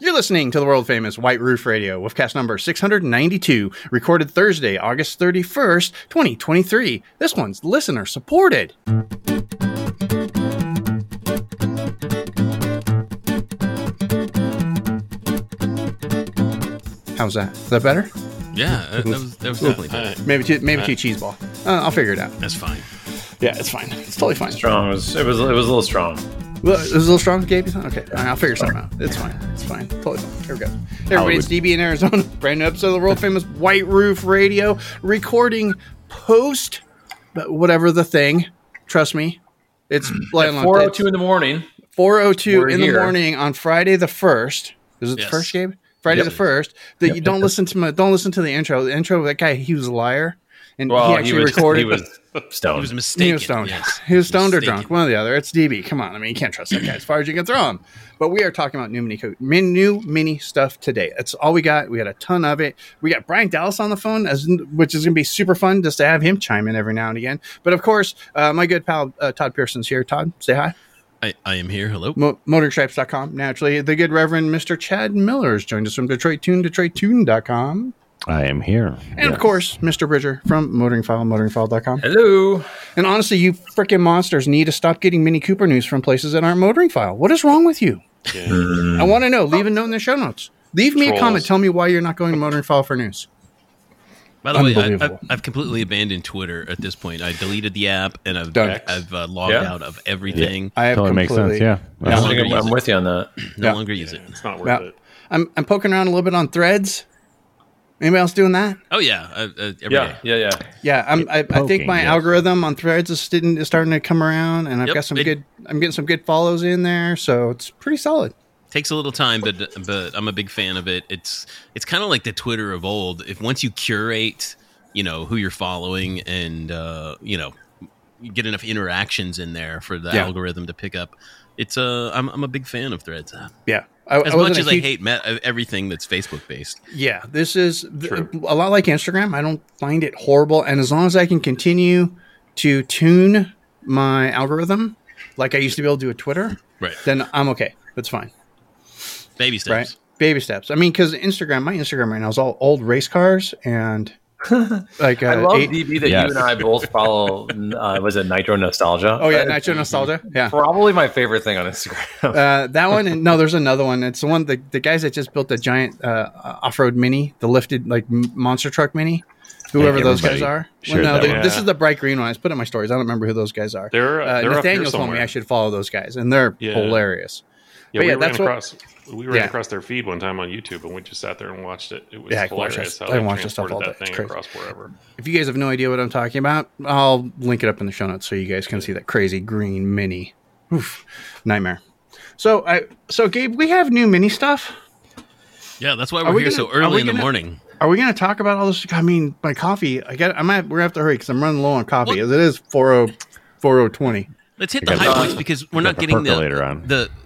You're listening to the world-famous White Roof Radio with cast number 692, recorded Thursday, August 31st, 2023. This one's listener-supported. How's that? Is that better? Yeah, that was definitely better. Maybe two cheese ball. I'll figure it out. That's fine. Yeah, it's fine. It's totally fine. Strong. It was a little strong. Well, it was a little strong, Gabe? Okay, I'll figure something out. It's fine. It's fine. Totally fine. Here we go. Hey, everybody, it's DB in Arizona. Brand new episode of the world-famous White Roof Radio, recording post, but whatever the thing. Trust me. It's 4:02 in the morning. 4:02 in the morning on Friday the 1st. Is it the 1st, Gabe? Friday the 1st. That you don't listen to. Don't listen to the intro. The intro, that guy, he was a liar. And well, he recorded. He was stoned. He was mistaken. He was stoned or drunk, one or the other. It's DB. Come on. I mean, you can't trust that guy as far as you can throw him. But we are talking about new mini stuff today. That's all we got. We had a ton of it. We got Brian Dallas on the phone, which is going to be super fun just to have him chime in every now and again. But of course, my good pal Todd Pearson's here. Todd, say hi. I am here. Hello. MotoringStripes.com, naturally. The good Reverend Mr. Chad Miller has joined us from Detroit Tune, DetroitTune.com. I am here. And of course, Mr. Bridger from MotoringFile, MotoringFile.com. Hello. And honestly, you freaking monsters need to stop getting MINI Cooper news from places that aren't MotoringFile. What is wrong with you? Yeah. I want to know. Leave a note in the show notes. Leave me a comment. Tell me why you're not going to MotoringFile for news. By the way, I've completely abandoned Twitter at this point. I deleted the app and I've logged out of everything. Yeah. I have totally completely. Makes sense. Yeah, I'm with you on that. No longer use it. It's not worth it. I'm poking around a little bit on Threads. Anybody else doing that? Oh, yeah. Every day. Yeah. I think my algorithm on Threads is starting to come around, and I've got I'm getting some good follows in there, so it's pretty solid. Takes a little time, but I'm a big fan of it. It's kind of like the Twitter of old. If once you curate, who you're following and, you get enough interactions in there for the algorithm to pick up. I'm a big fan of Threads. Yeah. As much as I hate everything that's Facebook-based. Yeah, this is a lot like Instagram. I don't find it horrible. And as long as I can continue to tune my algorithm like I used to be able to do with Twitter, then I'm okay. That's fine. Baby steps. Right? Baby steps. I mean, because my Instagram right now is all old race cars and... like I love DB that you and I both follow. Was it Nitro Nostalgia? Oh yeah, Nitro Nostalgia. Yeah, probably my favorite thing on Instagram. That one, and there's another one. It's the one the guys that just built the giant off-road mini, the lifted like monster truck mini. Whoever those guys are. Well, no, this is the bright green one. I put in my stories. I don't remember who those guys are. They're Nathaniel told me I should follow those guys, and they're hilarious. Yeah, we ran across their feed one time on YouTube, and we just sat there and watched it. It was hilarious. I watched this stuff all day. It's crazy. If you guys have no idea what I'm talking about, I'll link it up in the show notes so you guys can see that crazy green mini. Oof, nightmare. So Gabe, we have new mini stuff. Yeah, that's why we're here so early in the morning. Are we going to talk about all this? I mean, my coffee. We're going to have to hurry because I'm running low on coffee. Well, as it is 4:20. Let's hit the high points because we're not getting the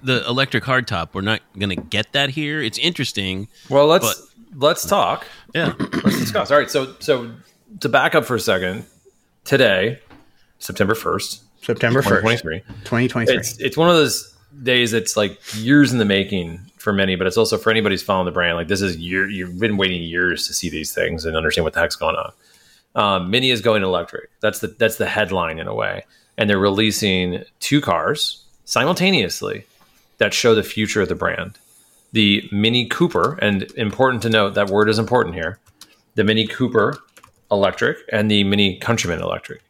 electric hardtop. We're not going to get that here. It's interesting. Well, let's talk. Yeah, let's discuss. All right. So to back up for a second, today, September 1st, 2023. It's one of those days that's like years in the making for many, but it's also for anybody who's following the brand. Like this is you've been waiting years to see these things and understand what the heck's going on. MINI is going electric. That's the headline in a way. And they're releasing two cars simultaneously that show the future of the brand. The MINI Cooper, and important to note, that word is important here, the MINI Cooper electric and the MINI Countryman electric.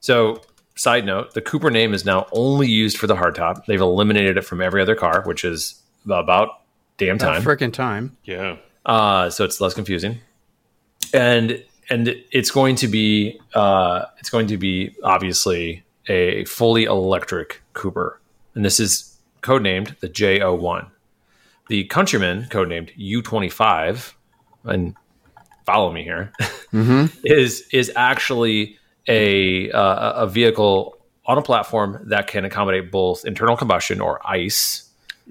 So, side note, the Cooper name is now only used for the hardtop. They've eliminated it from every other car, which is about damn time. Freaking time. Yeah. So it's less confusing. And it's going to be obviously a fully electric Cooper. And this is codenamed the J01. The Countryman, codenamed U25, and follow me here, is actually a vehicle on a platform that can accommodate both internal combustion, or ICE,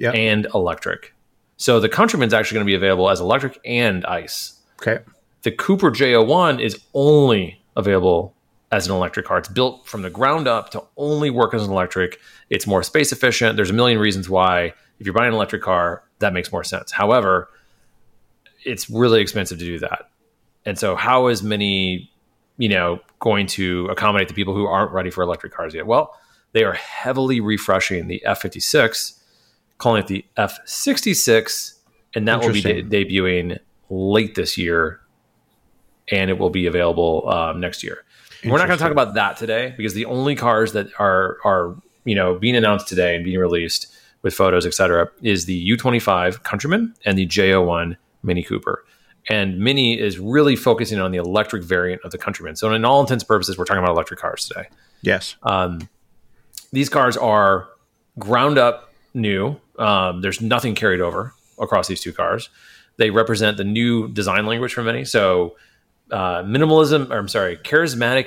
and electric. So the Countryman is actually going to be available as electric and ICE. Okay. The Cooper J01 is only available as an electric car. It's built from the ground up to only work as an electric. It's more space efficient. There's a million reasons why, if you're buying an electric car, that makes more sense. However, it's really expensive to do that. And so how is MINI, going to accommodate the people who aren't ready for electric cars yet? Well, they are heavily refreshing the F56, calling it the F66, and that will be debuting late this year, and it will be available next year. We're not going to talk about that today, because the only cars that are being announced today and being released with photos, et cetera, is the U25 Countryman and the J01 MINI Cooper. And MINI is really focusing on the electric variant of the Countryman. So in all intents and purposes, we're talking about electric cars today. Yes. These cars are ground up new. There's nothing carried over across these two cars. They represent the new design language for MINI. So charismatic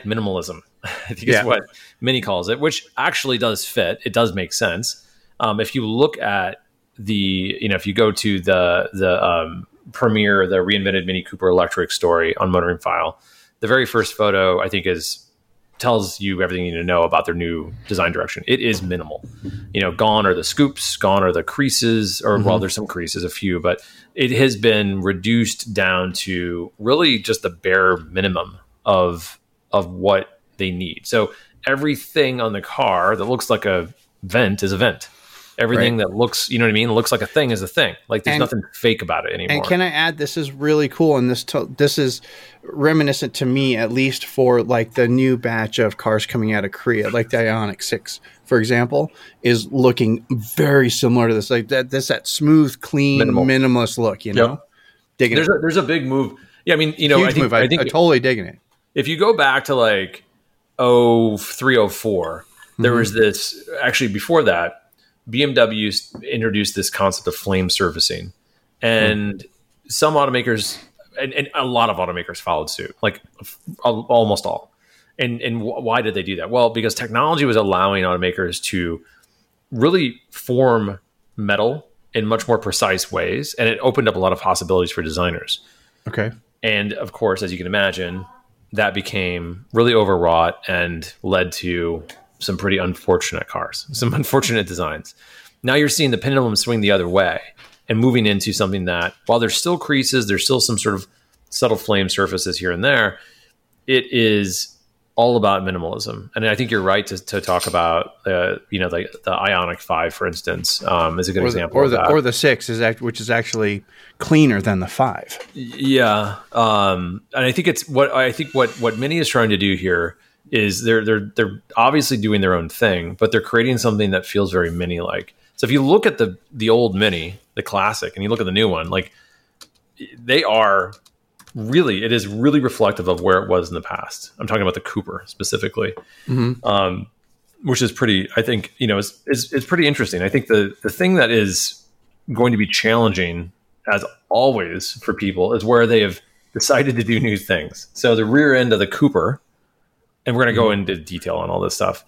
minimalism, I think is what MINI calls it, which actually does fit. It does make sense. If you look at the, if you go to the premiere, the reinvented MINI Cooper Electric story on MotoringFile, the very first photo, I think, tells you everything you need to know about their new design direction. It is minimal. Gone are the scoops, gone are the creases, or well, there's some creases, a few, but it has been reduced down to really just the bare minimum of what they need. So everything on the car that looks like a vent is a vent. Everything that looks, looks like a thing is a thing. Like, there's nothing fake about it anymore. And can I add, this is really cool, and this is reminiscent to me, at least, for like the new batch of cars coming out of Korea, like the Ioniq 6, for example, is looking very similar to this. Like that smooth, clean, minimalist look. Digging it. There's a big move. Yeah, I mean, huge move. I think I'm totally digging it. If you go back to like 0304, there was this, actually before that, BMW introduced this concept of flame surfacing, and some automakers and a lot of automakers followed suit, like almost all. And why did they do that? Well, because technology was allowing automakers to really form metal in much more precise ways, and it opened up a lot of possibilities for designers. Okay. And of course, as you can imagine, that became really overwrought and led to some pretty unfortunate cars, some unfortunate designs. Now you're seeing the pendulum swing the other way and moving into something that, while there's still creases, there's still some sort of subtle flame surfaces here and there, it is all about minimalism. And I think you're right to talk about, the Ioniq 5, for instance, is a good example. Or the 6, which is actually cleaner than the 5. Yeah. And I think what MINI is trying to do here is they're obviously doing their own thing, but they're creating something that feels very MINI like. So if you look at the old MINI, the classic, and you look at the new one, like, they are really, it is really reflective of where it was in the past. I'm talking about the Cooper specifically, which is pretty, I think, it's pretty interesting. I think the thing that is going to be challenging, as always, for people is where they have decided to do new things. So the rear end of the Cooper, and we're going to go into detail on all this stuff,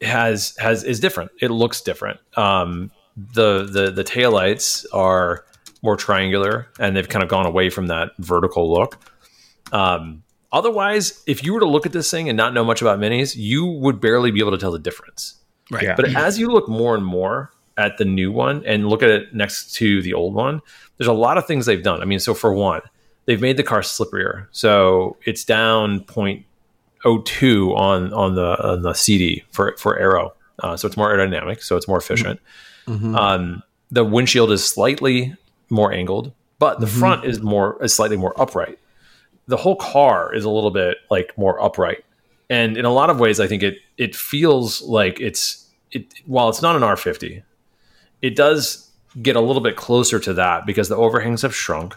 is different. It looks different. The taillights are more triangular, and they've kind of gone away from that vertical look. Otherwise, if you were to look at this thing and not know much about minis, you would barely be able to tell the difference. Right. Yeah. But as you look more and more at the new one and look at it next to the old one, there's a lot of things they've done. I mean, so for one, they've made the car slipperier. So it's down 0.02 on the CD for aero, so it's more aerodynamic, so it's more efficient. The windshield is slightly more angled, but the front is slightly more upright. The whole car is a little bit like more upright, and in a lot of ways, I think it feels like it's while it's not an R50, it does get a little bit closer to that because the overhangs have shrunk,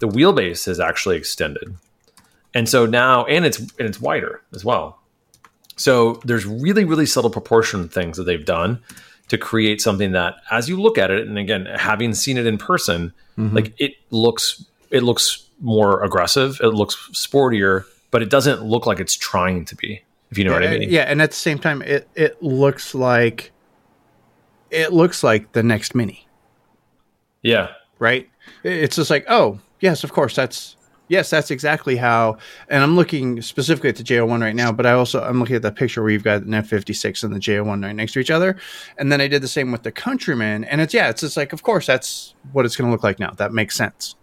the wheelbase has actually extended. And so now, and it's wider as well. So there's really, really subtle proportion things that they've done to create something that, as you look at it, and again, having seen it in person, like it looks more aggressive, it looks sportier, but it doesn't look like it's trying to be, if you know what I mean. Yeah, and at the same time, it looks like the next Mini. Yeah. Right? It's just like, oh, yes, of course, that's... Yes, that's exactly how. And I'm looking specifically at the J01 right now, but I'm looking at that picture where you've got an F56 and the J01 right next to each other. And then I did the same with the Countryman. And it's just like, of course, that's what it's going to look like now. That makes sense.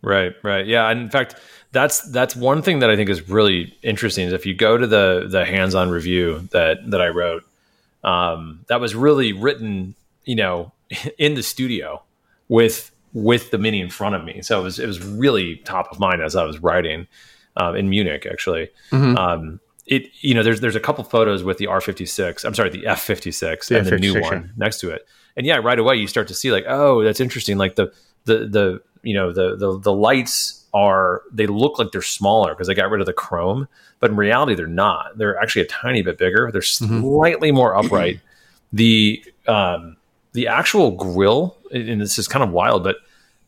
Right. Yeah. And in fact, that's one thing that I think is really interesting is if you go to the hands-on review that I wrote, that was really written, in the studio with the Mini in front of me. So it was really top of mind as I was writing, in Munich, actually. Mm-hmm. There's a couple photos with the R56, I'm sorry, the F56 and the new one next to it. And yeah, right away you start to see like, oh, that's interesting. Like the lights they look like they're smaller because they got rid of the chrome, but in reality, they're not. They're actually a tiny bit bigger. They're slightly more upright. The actual grille, and this is kind of wild, but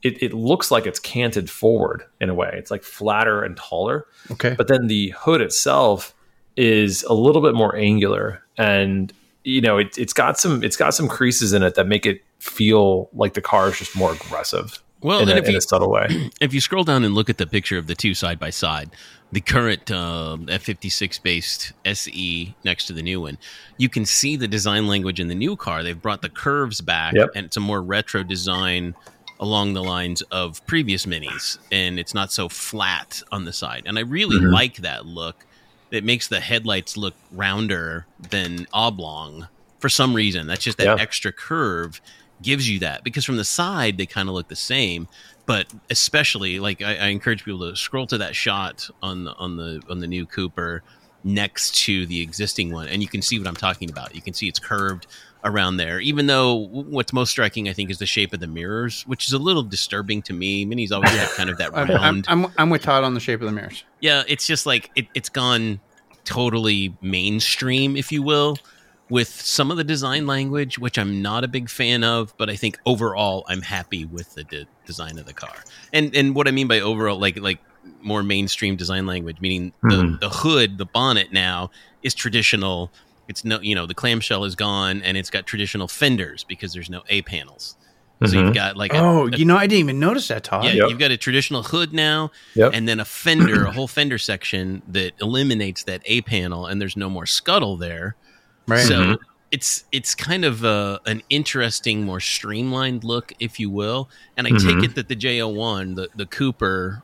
it looks like it's canted forward in a way. It's like flatter and taller. Okay. But then the hood itself is a little bit more angular, and it's got some creases in it that make it feel like the car is just more aggressive. Well, in a subtle way. If you scroll down and look at the picture of the two side by side, the current F56 based SE next to the new one, you can see the design language in the new car. They've brought the curves back, yep. And it's a more retro design along the lines of previous Minis, and it's not so flat on the side. And I really like that look. It makes the headlights look rounder than oblong for some reason. That's just that extra curve gives you that, because from the side they kind of look the same, but especially like I encourage people to scroll to that shot on the new Cooper next to the existing one, and you can see what I'm talking about. You can see it's curved around there, even though what's most striking I think is the shape of the mirrors, which is a little disturbing to me. Mini's always had kind of that round. I'm with Todd on the shape of the mirrors. Yeah, it's just like it's gone totally mainstream, if you will, with some of the design language, which I'm not a big fan of, but I think overall I'm happy with the design of the car. And what I mean by overall, like more mainstream design language, meaning the hood, the bonnet now is traditional. It's no, the clamshell is gone, and it's got traditional fenders because there's no A panels. So you've got like I didn't even notice that, Todd. Yeah, You've got a traditional hood now, and then a fender, a whole fender section that eliminates that A panel, and there's no more scuttle there. Right. So it's kind of an interesting, more streamlined look, if you will. And I take it that the J01, the Cooper,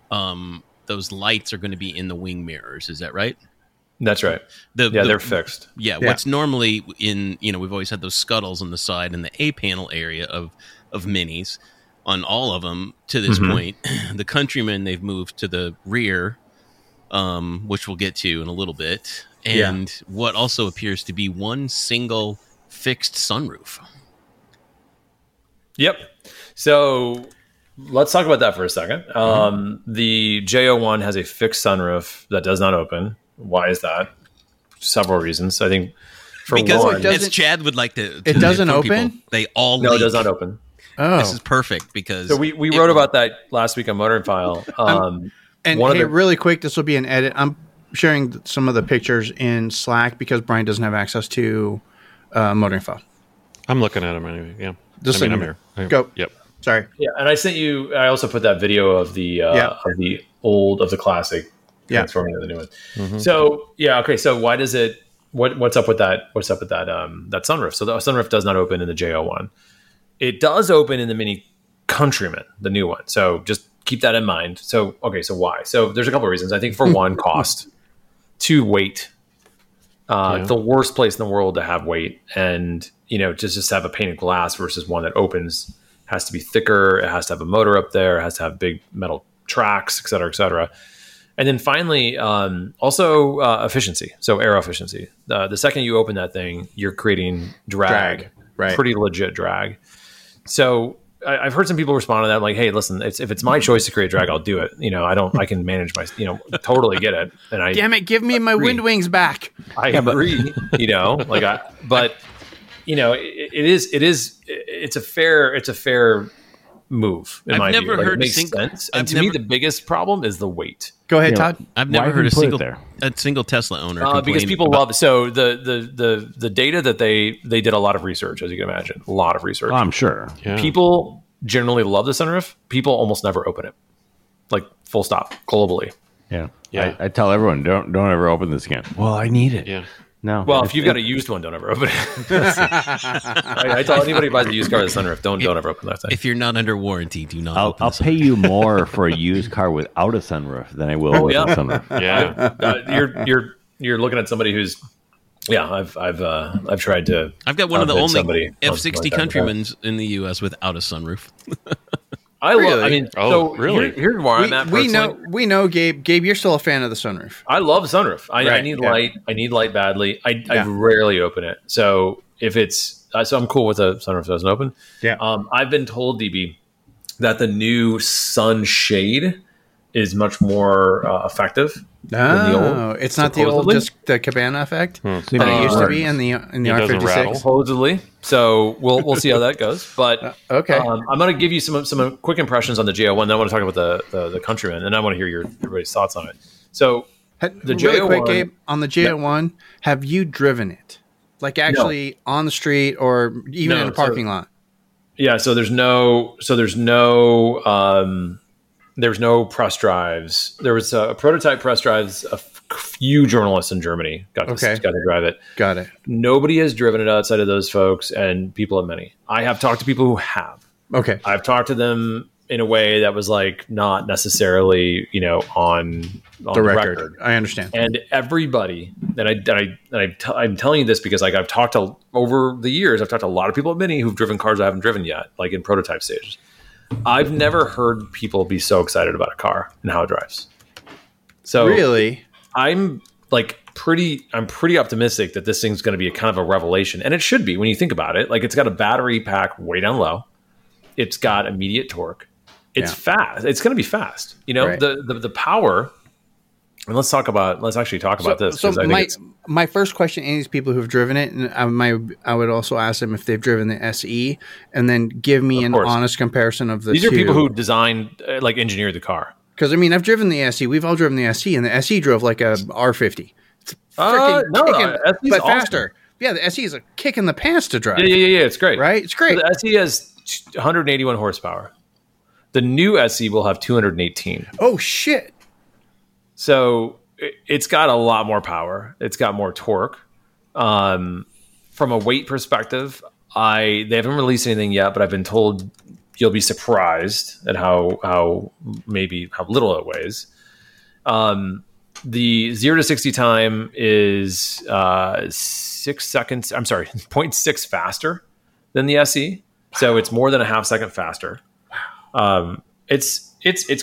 those lights are going to be in the wing mirrors. Is that right? That's right. They're fixed. Yeah. What's normally in, we've always had those scuttles on the side and the A panel area of Minis on all of them to this point. The Countryman, they've moved to the rear, which we'll get to in a little bit. And what also appears to be one single fixed sunroof. Yep. So let's talk about that for a second. The J01 has a fixed sunroof that does not open. Why is that? Several reasons. I think because it's Chad would like to. It doesn't open? People, they all leak. No, it does not open. Oh. This is perfect because. So we wrote about that last week on MotoringFile. And one really quick, this will be an edit. I'm sharing some of the pictures in Slack because Brian doesn't have access to MotoringFile. I'm looking at them anyway. Yeah, I'm here. Go. Yep. Sorry. Yeah, and I sent you. I also put that video of the of the classic transforming into the new one. Mm-hmm. So yeah, okay. So why does it? What's up with that? What's up with that? That sunroof. So the sunroof does not open in the J01. It does open in the Mini Countryman, the new one. So just keep that in mind. So okay. So why? So there's a couple of reasons. I think for one, cost. Two, weight. The worst place in the world to have weight, and just have a painted glass versus one that opens. It has to be thicker. It has to have a motor up there. It has to have big metal tracks, et cetera, et cetera. And then finally, efficiency. So aero efficiency. The second you open that thing, you're creating drag, right? Pretty legit drag. So I've heard some people respond to that like, hey, listen, if it's my choice to create drag, I'll do it. I can manage my, totally get it. And give me my wind wings back. I agree, it's a fair move. Sense. And to me, the biggest problem is the weight. Go ahead, Todd. I've never heard a single Tesla owner because people love it. So the data that they did a lot of research, as you can imagine, a lot of research. I'm sure people generally love the sunroof. People almost never open it. like full stop globally. Yeah. Yeah. I tell everyone, don't ever open this again. Well, I need it. Yeah. No. Well, if you've got a used one, don't ever open it. I tell anybody who buys a used car with a sunroof, don't ever open that thing. If you're not under warranty, do not open it. I'll pay you more for a used car without a sunroof than I will with a sunroof. Yeah. You're looking at somebody who's I've tried to. I've got one of the only F60 Countrymans in the U.S. without a sunroof. Really? Here's where I'm at. We know, Gabe. Gabe, you're still a fan of the sunroof. I love sunroof. I need light. I need light badly. I rarely open it. So if it's I'm cool with a sunroof that doesn't open. Yeah. I've been told, DB, that the new sun shade is much more effective. No, it's not the old, just the cabana effect that it used to be in the R56. Supposedly, so we'll see how that goes. But I'm going to give you some quick impressions on the J01. Then I want to talk about the Countryman, and I want to hear everybody's thoughts on it. So the J01, really quick, Gabe, on the J01, have you driven it? Like actually on the street or even in a parking lot? Yeah. So there's no press drives. There was a prototype press drives. A few journalists in Germany got to drive it. Got it. Nobody has driven it outside of those folks, and people have many. I have talked to people who have. Okay. I've talked to them in a way that was like not necessarily, on the record. I understand. And everybody, I'm telling you this because I've talked to, over the years, I've talked to a lot of people at MINI who've driven cars I haven't driven yet, like in prototype stages. I've never heard people be so excited about a car and how it drives. So really, I'm pretty optimistic that this thing's going to be a kind of a revelation, and it should be when you think about it. Like, it's got a battery pack way down low. It's got immediate torque. It's fast. It's going to be fast. Right. The power. And let's actually talk about this. So my first question to any of these people who've driven it, and I would also ask them if they've driven the SE, and then give me an honest comparison of the two. These are people who designed, engineered the car. Because, I've driven the SE. We've all driven the SE, and the SE drove like a R50. It's but faster. Yeah, the SE is a kick in the pants to drive. Yeah, it's great. Right? It's great. So the SE has 181 horsepower. The new SE will have 218. Oh, shit. So it's got a lot more power. It's got more torque. From a weight perspective, they haven't released anything yet, but I've been told you'll be surprised at how little it weighs. The 0 to 60 time is 6 seconds. I'm sorry, 0.6 faster than the SE. So it's more than a half second faster. Wow. It's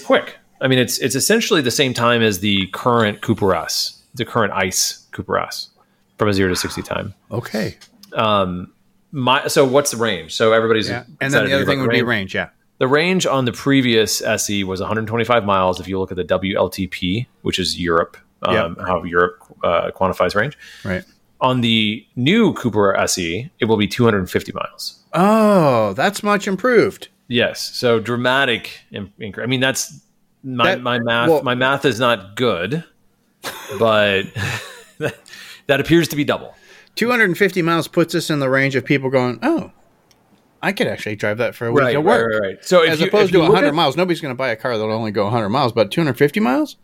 quick. It's essentially the same time as the current Cooper S, the current ICE Cooper S, from a 0 to 60 time. Okay. So what's the range? So everybody's and then the other thing would be range. Yeah. The range on the previous SE was 125 miles. If you look at the WLTP, which is Europe, how Europe quantifies range. Right. On the new Cooper SE, it will be 250 miles. Oh, that's much improved. Yes. So dramatic increase. That's. My math is not good, but that appears to be double. 250 miles puts us in the range of people going, oh, I could actually drive that for a week at work. Right. So as opposed to 100 miles, nobody's going to buy a car that'll only go 100 miles, but 250 miles?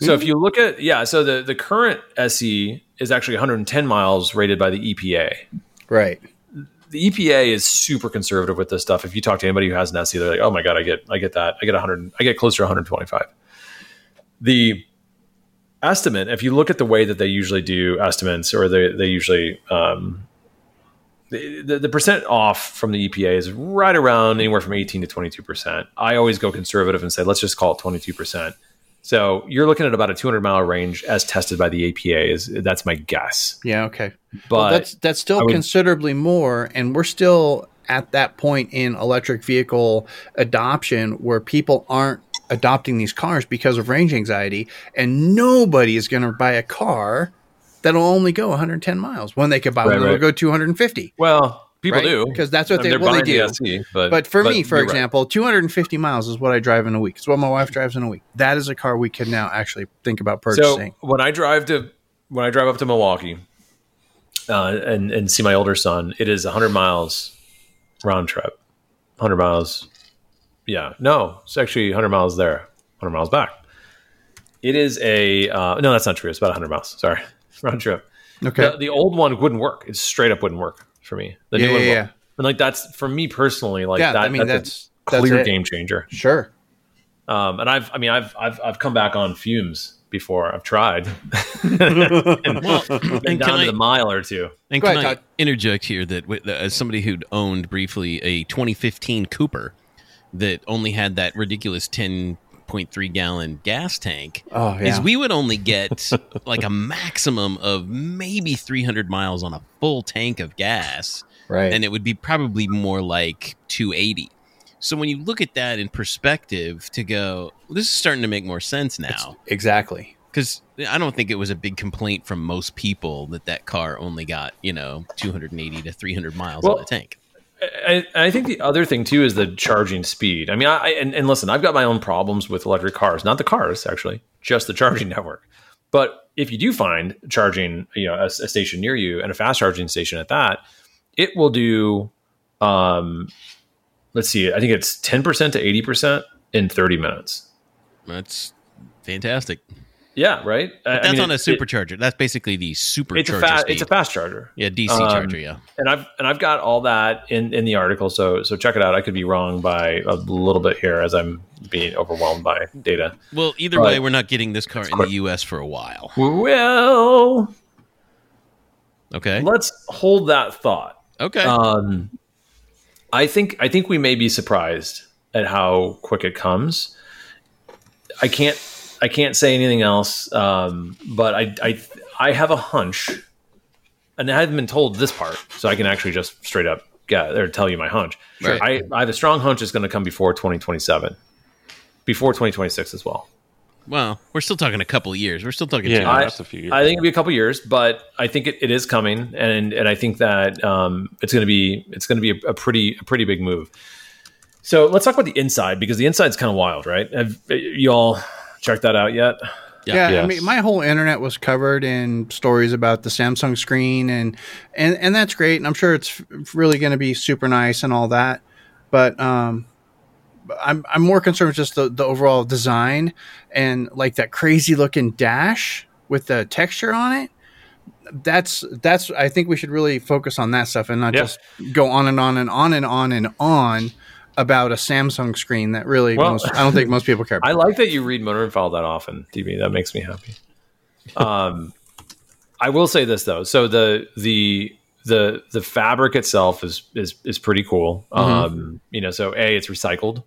So if you look at, so the current SE is actually 110 miles rated by the EPA. Right. The EPA is super conservative with this stuff. If you talk to anybody who has an SE, they're like, "Oh my god, I get that. I get closer to 125." The estimate, if you look at the way that they usually do estimates, or they usually the percent off from the EPA is right around anywhere from 18 to 22%. I always go conservative and say, let's just call it 22%. So you're looking at about a 200 mile range as tested by the EPA. That's my guess. Yeah. Okay. But that's still considerably more. And we're still at that point in electric vehicle adoption where people aren't adopting these cars because of range anxiety, and nobody is going to buy a car that'll only go 110 miles when they could buy one that'll go 250. Well, people do, because that's what they do. DSC, but me, for example, 250 miles is what I drive in a week. It's what my wife drives in a week. That is a car we could now actually think about purchasing. So when I drive up to Milwaukee and see my older son, it is 100 miles round trip. 100 miles. Yeah, no, it's actually 100 miles there. 100 miles back. It is a, no, that's not true. It's about 100 miles. Sorry. Round trip. Okay. The old one wouldn't work. It straight up wouldn't work for me. The new one will. And like, that's for me personally, like that's a clear game changer. Sure. And I've come back on fumes before. I've tried and down to the mile or two. And can I interject here that as somebody who'd owned briefly a 2015 Cooper that only had that ridiculous 10.3 gallon gas tank, is we would only get like a maximum of maybe 300 miles on a full tank of gas. Right. And it would be probably more like 280. So when you look at that in perspective to go, well, this is starting to make more sense now. Exactly. Because I don't think it was a big complaint from most people that car only got, 280 to 300 miles on the tank. I think the other thing, too, is the charging speed. I mean, and listen, I've got my own problems with electric cars. Not the cars, actually, just the charging network. But if you do find charging, a station near you and a fast charging station at that, it will do, let's see, I think it's 10% to 80% in 30 minutes. That's fantastic. Yeah, right? But that's on a supercharger. That's basically the supercharger. It's a fast charger. Yeah, DC charger, yeah. And I've got all that in the article, so check it out. I could be wrong by a little bit here as I'm being overwhelmed by data. Well, either way, we're not getting this car in the U.S. for a while. Well, okay. Let's hold that thought. Okay. I think we may be surprised at how quick it comes. I can't say anything else. But I have a hunch, and I haven't been told this part, so I can actually just straight up tell you my hunch. Right. I have a strong hunch it's going to come before 2027, before 2026 as well. Well, we're still talking a couple of years. We're still talking a few years. I think it'll be a couple of years, but I think it is coming, and I think that it's going to be a pretty big move. So let's talk about the inside, because the inside's kind of wild, right? Have you all checked that out yet? Yeah. Yes. I mean, my whole internet was covered in stories about the Samsung screen, and that's great, and I'm sure it's really going to be super nice and all that, but I'm more concerned with just the overall design, and like that crazy looking dash with the texture on it. That's I think we should really focus on that stuff and not just go on and on about a Samsung screen that really I don't think most people care about. I like that you read MotoringFile that often, DB. That makes me happy. I will say this though. So the fabric itself is pretty cool. Mm-hmm. So it's recycled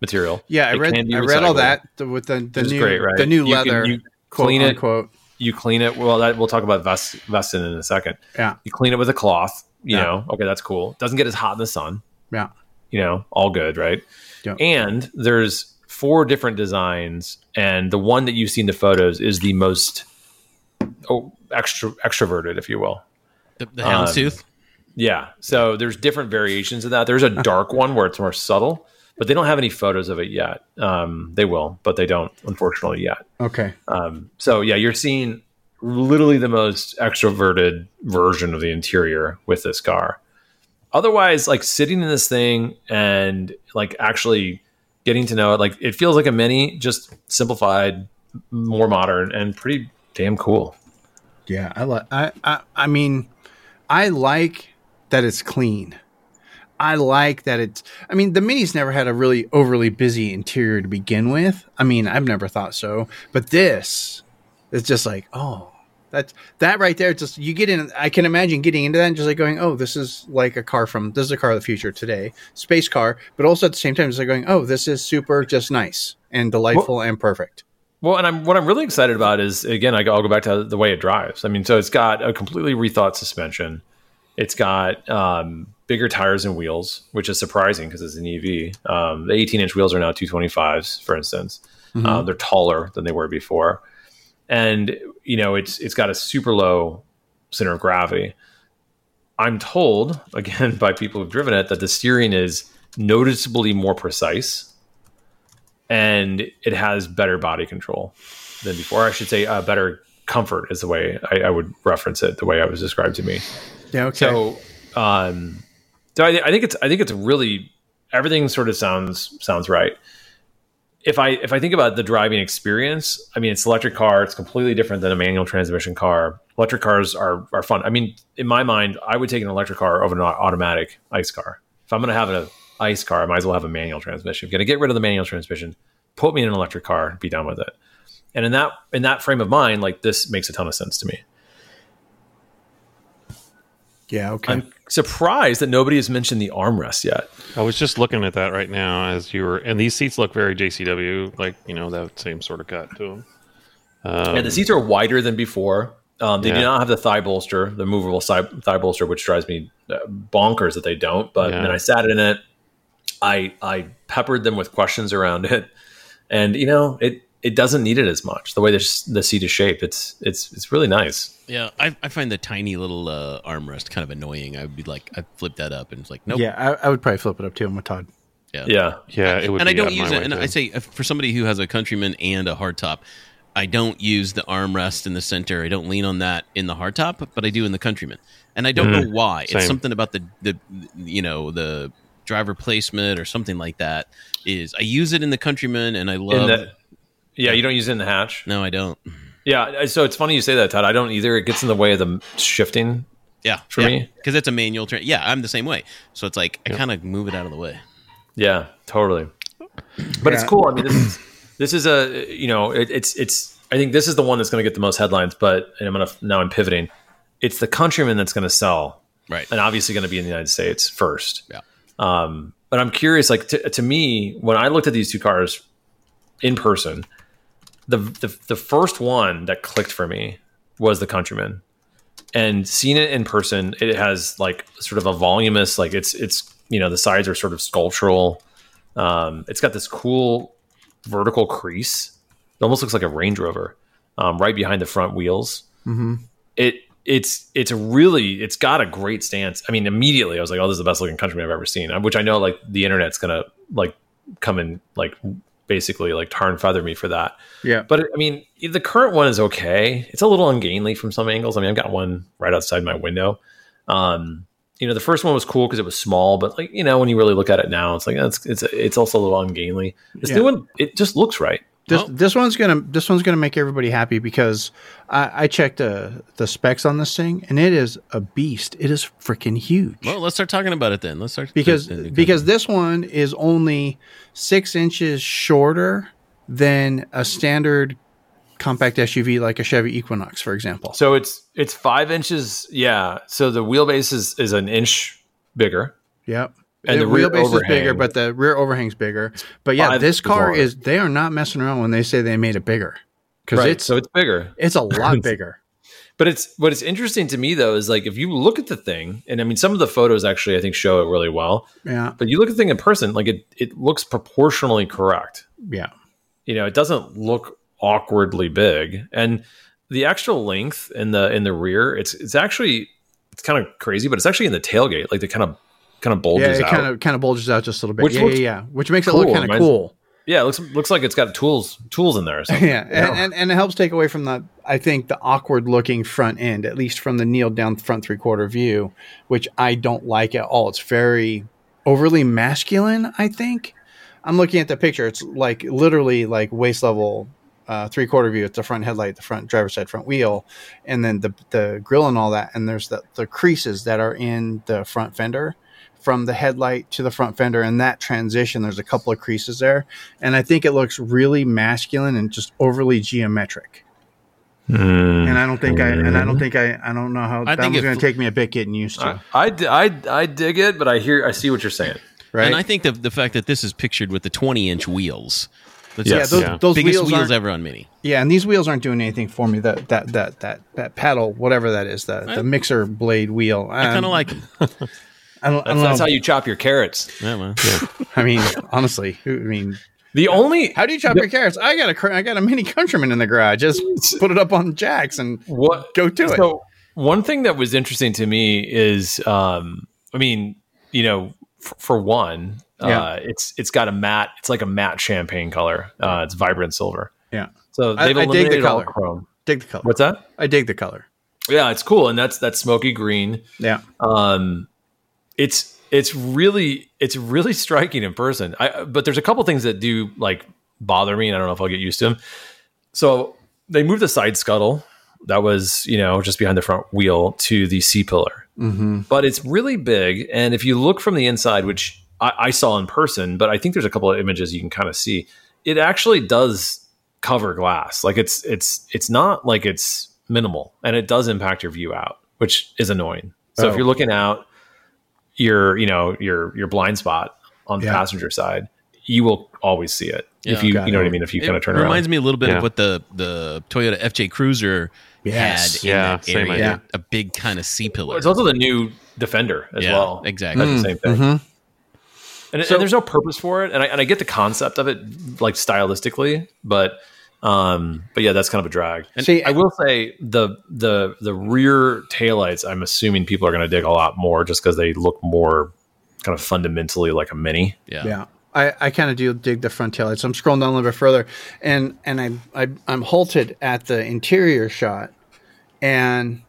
material. Yeah, I read all that with the new great, right? The new leather. You clean it. Unquote. You clean it. Well, we'll talk about vesting in a second. Yeah, you clean it with a cloth. You know, okay, that's cool. Doesn't get as hot in the sun. Yeah, all good, right? Yeah. And there's 4 different designs, and the one that you see in the photos is the most extroverted, if you will. The houndstooth? Yeah. So there's different variations of that. There's a dark one where it's more subtle, but they don't have any photos of it yet. They will, but they don't, unfortunately, yet. Okay. So you're seeing literally the most extroverted version of the interior with this car. Otherwise, like sitting in this thing and like actually getting to know it, like it feels like a Mini, just simplified, more modern, and pretty damn cool. Yeah. I like that it's clean. I like that it's... I mean, the Mini's never had a really overly busy interior to begin with. I mean, I've never thought so. But this, it's just like, oh, that right there. Just you get in... I can imagine getting into that and just like going, oh, this is like a car from... This is a car of the future today. Space car. But also at the same time, it's like going, oh, this is super just nice and delightful and perfect. Well, and what I'm really excited about is, again, I'll go back to the way it drives. I mean, so it's got a completely rethought suspension. It's got bigger tires and wheels, which is surprising because it's an EV. The 18-inch wheels are now 225s, for instance. Mm-hmm. They're taller than they were before. And, it's got a super low center of gravity. I'm told, again, by people who've driven it, that the steering is noticeably more precise. And it has better body control than before. I should say better comfort is the way I would reference it, the way it was described to me. Yeah. Okay. So, I think it's really, everything sort of sounds right. if I think about the driving experience, I mean, it's an electric car. It's completely different than a manual transmission car. Electric cars are fun. I mean, in my mind, I would take an electric car over an automatic ICE car. If I'm going to have an ICE car, I might as well have a manual transmission. I'm going to get rid of the manual transmission, put me in an electric car, be done with it. And in that frame of mind, like, this makes a ton of sense to me. Yeah, okay. I'm surprised that nobody has mentioned the armrest yet. I was just looking at that right now as you were, and these seats look very JCW, like, you know, that same sort of cut to them. Yeah, the seats are wider than before. They do not have the thigh bolster, the movable thigh bolster, which drives me bonkers that they don't. But when I sat in it, I peppered them with questions around it, and you know, it doesn't need it as much. The way the seat is shaped, it's really nice. Yeah, I find the tiny little armrest kind of annoying. I would be like, I'd flip that up, and it's like, nope. Yeah, I would probably flip it up too. I'm with Todd. Yeah. It would. And I don't use it. And I say, for somebody who has a Countryman and a hardtop, I don't use the armrest in the center. I don't lean on that in the hardtop, but I do in the Countryman, and I don't know why. Same. It's something about the driver placement or something like that. I use it in the Countryman, and I love. Yeah, you don't use it in the hatch? No, I don't. Yeah, so it's funny you say that, Todd. I don't either. It gets in the way of the shifting for me. Because it's a manual train. Yeah, I'm the same way. So it's like, I kind of move it out of the way. Yeah, totally. But it's cool. I mean, this is a, you know, it's. I think this is the one that's going to get the most headlines, but now I'm pivoting. It's the Countryman that's going to sell. Right. And obviously going to be in the United States first. Yeah. But I'm curious, like, to me, when I looked at these two cars in person, the first one that clicked for me was the Countryman, and seeing it in person, it has like sort of a voluminous, like it's, you know, the sides are sort of sculptural. It's got this cool vertical crease. It almost looks like a Range Rover, right behind the front wheels. Mm-hmm. It's got a great stance. I mean, immediately I was like, oh, this is the best looking Countryman I've ever seen, which I know, like, the internet's going to like come in, like, basically like tar and feather me for that. Yeah. But I mean, the current one is okay. It's a little ungainly from some angles. I mean, I've got one right outside my window. You know, the first one was cool because it was small, but like, you know, when you really look at it now, it's like, it's also a little ungainly. This new one, it just looks right. This one's gonna make everybody happy, because I checked the specs on this thing, and it is a beast. It is freaking huge. Well, let's start talking about it then. Because this one is only 6 inches shorter than a standard compact SUV, like a Chevy Equinox, for example. So it's 5 inches. Yeah. So the wheelbase is an inch bigger. Yep. And the wheelbase is bigger, but the rear overhang's bigger. But yeah, this car they are not messing around when they say they made it bigger. Right. So it's bigger. It's a lot bigger. But what's interesting to me, though, is like, if you look at the thing, and I mean, some of the photos actually, I think, show it really well. Yeah. But you look at the thing in person, like it looks proportionally correct. Yeah. You know, it doesn't look awkwardly big. And the actual length in the rear, it's actually, it's kind of crazy, but it's actually in the tailgate, like the kind of bulges out. Yeah, it kind of bulges out just a little bit. Which makes it look kind of cool. Yeah, it looks like it's got tools in there or something. Yeah, and it helps take away from the, I think, the awkward-looking front end, at least from the kneel-down front three-quarter view, which I don't like at all. It's very overly masculine, I think. I'm looking at the picture. It's like literally like waist-level three-quarter view. It's the front headlight, the front driver's side front wheel, and then the grill and all that, and there's the creases that are in the front fender. From the headlight to the front fender, and that transition, there's a couple of creases there, and I think it looks really masculine and just overly geometric. And I don't know how that was going to take me a bit getting used to. I dig it, but I see what you're saying, right? And I think the fact that this is pictured with the 20-inch wheels, those biggest wheels ever on Mini. Yeah, and these wheels aren't doing anything for me. That paddle, whatever that is, the mixer blade wheel. I kind of like it. That's how you chop your carrots. Yeah, well, yeah. I mean, honestly, how do you chop your carrots? I got a Mini Countryman in the garage. Just put it up on jacks and go to it. So one thing that was interesting to me is, I mean, you know, for one, it's got a matte. It's like a matte champagne color. It's vibrant silver. Yeah. So they've eliminated dig the color. All chrome. Dig the color. What's that? I dig the color. Yeah, it's cool, and that's smoky green. Yeah. It's really striking in person. But there's a couple things that do like bother me, and I don't know if I'll get used to them. So they moved the side scuttle that was, you know, just behind the front wheel to the C-pillar. Mm-hmm. But it's really big. And if you look from the inside, which I saw in person, but I think there's a couple of images you can kind of see, it actually does cover glass. Like it's not like it's minimal, and it does impact your view out, which is annoying. So if you're looking out your blind spot on the passenger side, you will always see it. If you know what I mean? If you kind of turn around. It reminds me a little bit of what the Toyota FJ Cruiser had in that area. Same idea. A big kind of C-pillar. Well, it's also the new Defender as well. Exactly. That's the same thing. Mm-hmm. And there's no purpose for it. And I get the concept of it, like stylistically, but yeah, that's kind of a drag. And see, I will say the rear taillights, I'm assuming people are going to dig a lot more just because they look more kind of fundamentally like a Mini. Yeah. I kind of do dig the front taillights. So I'm scrolling down a little bit further, and I'm halted at the interior shot, and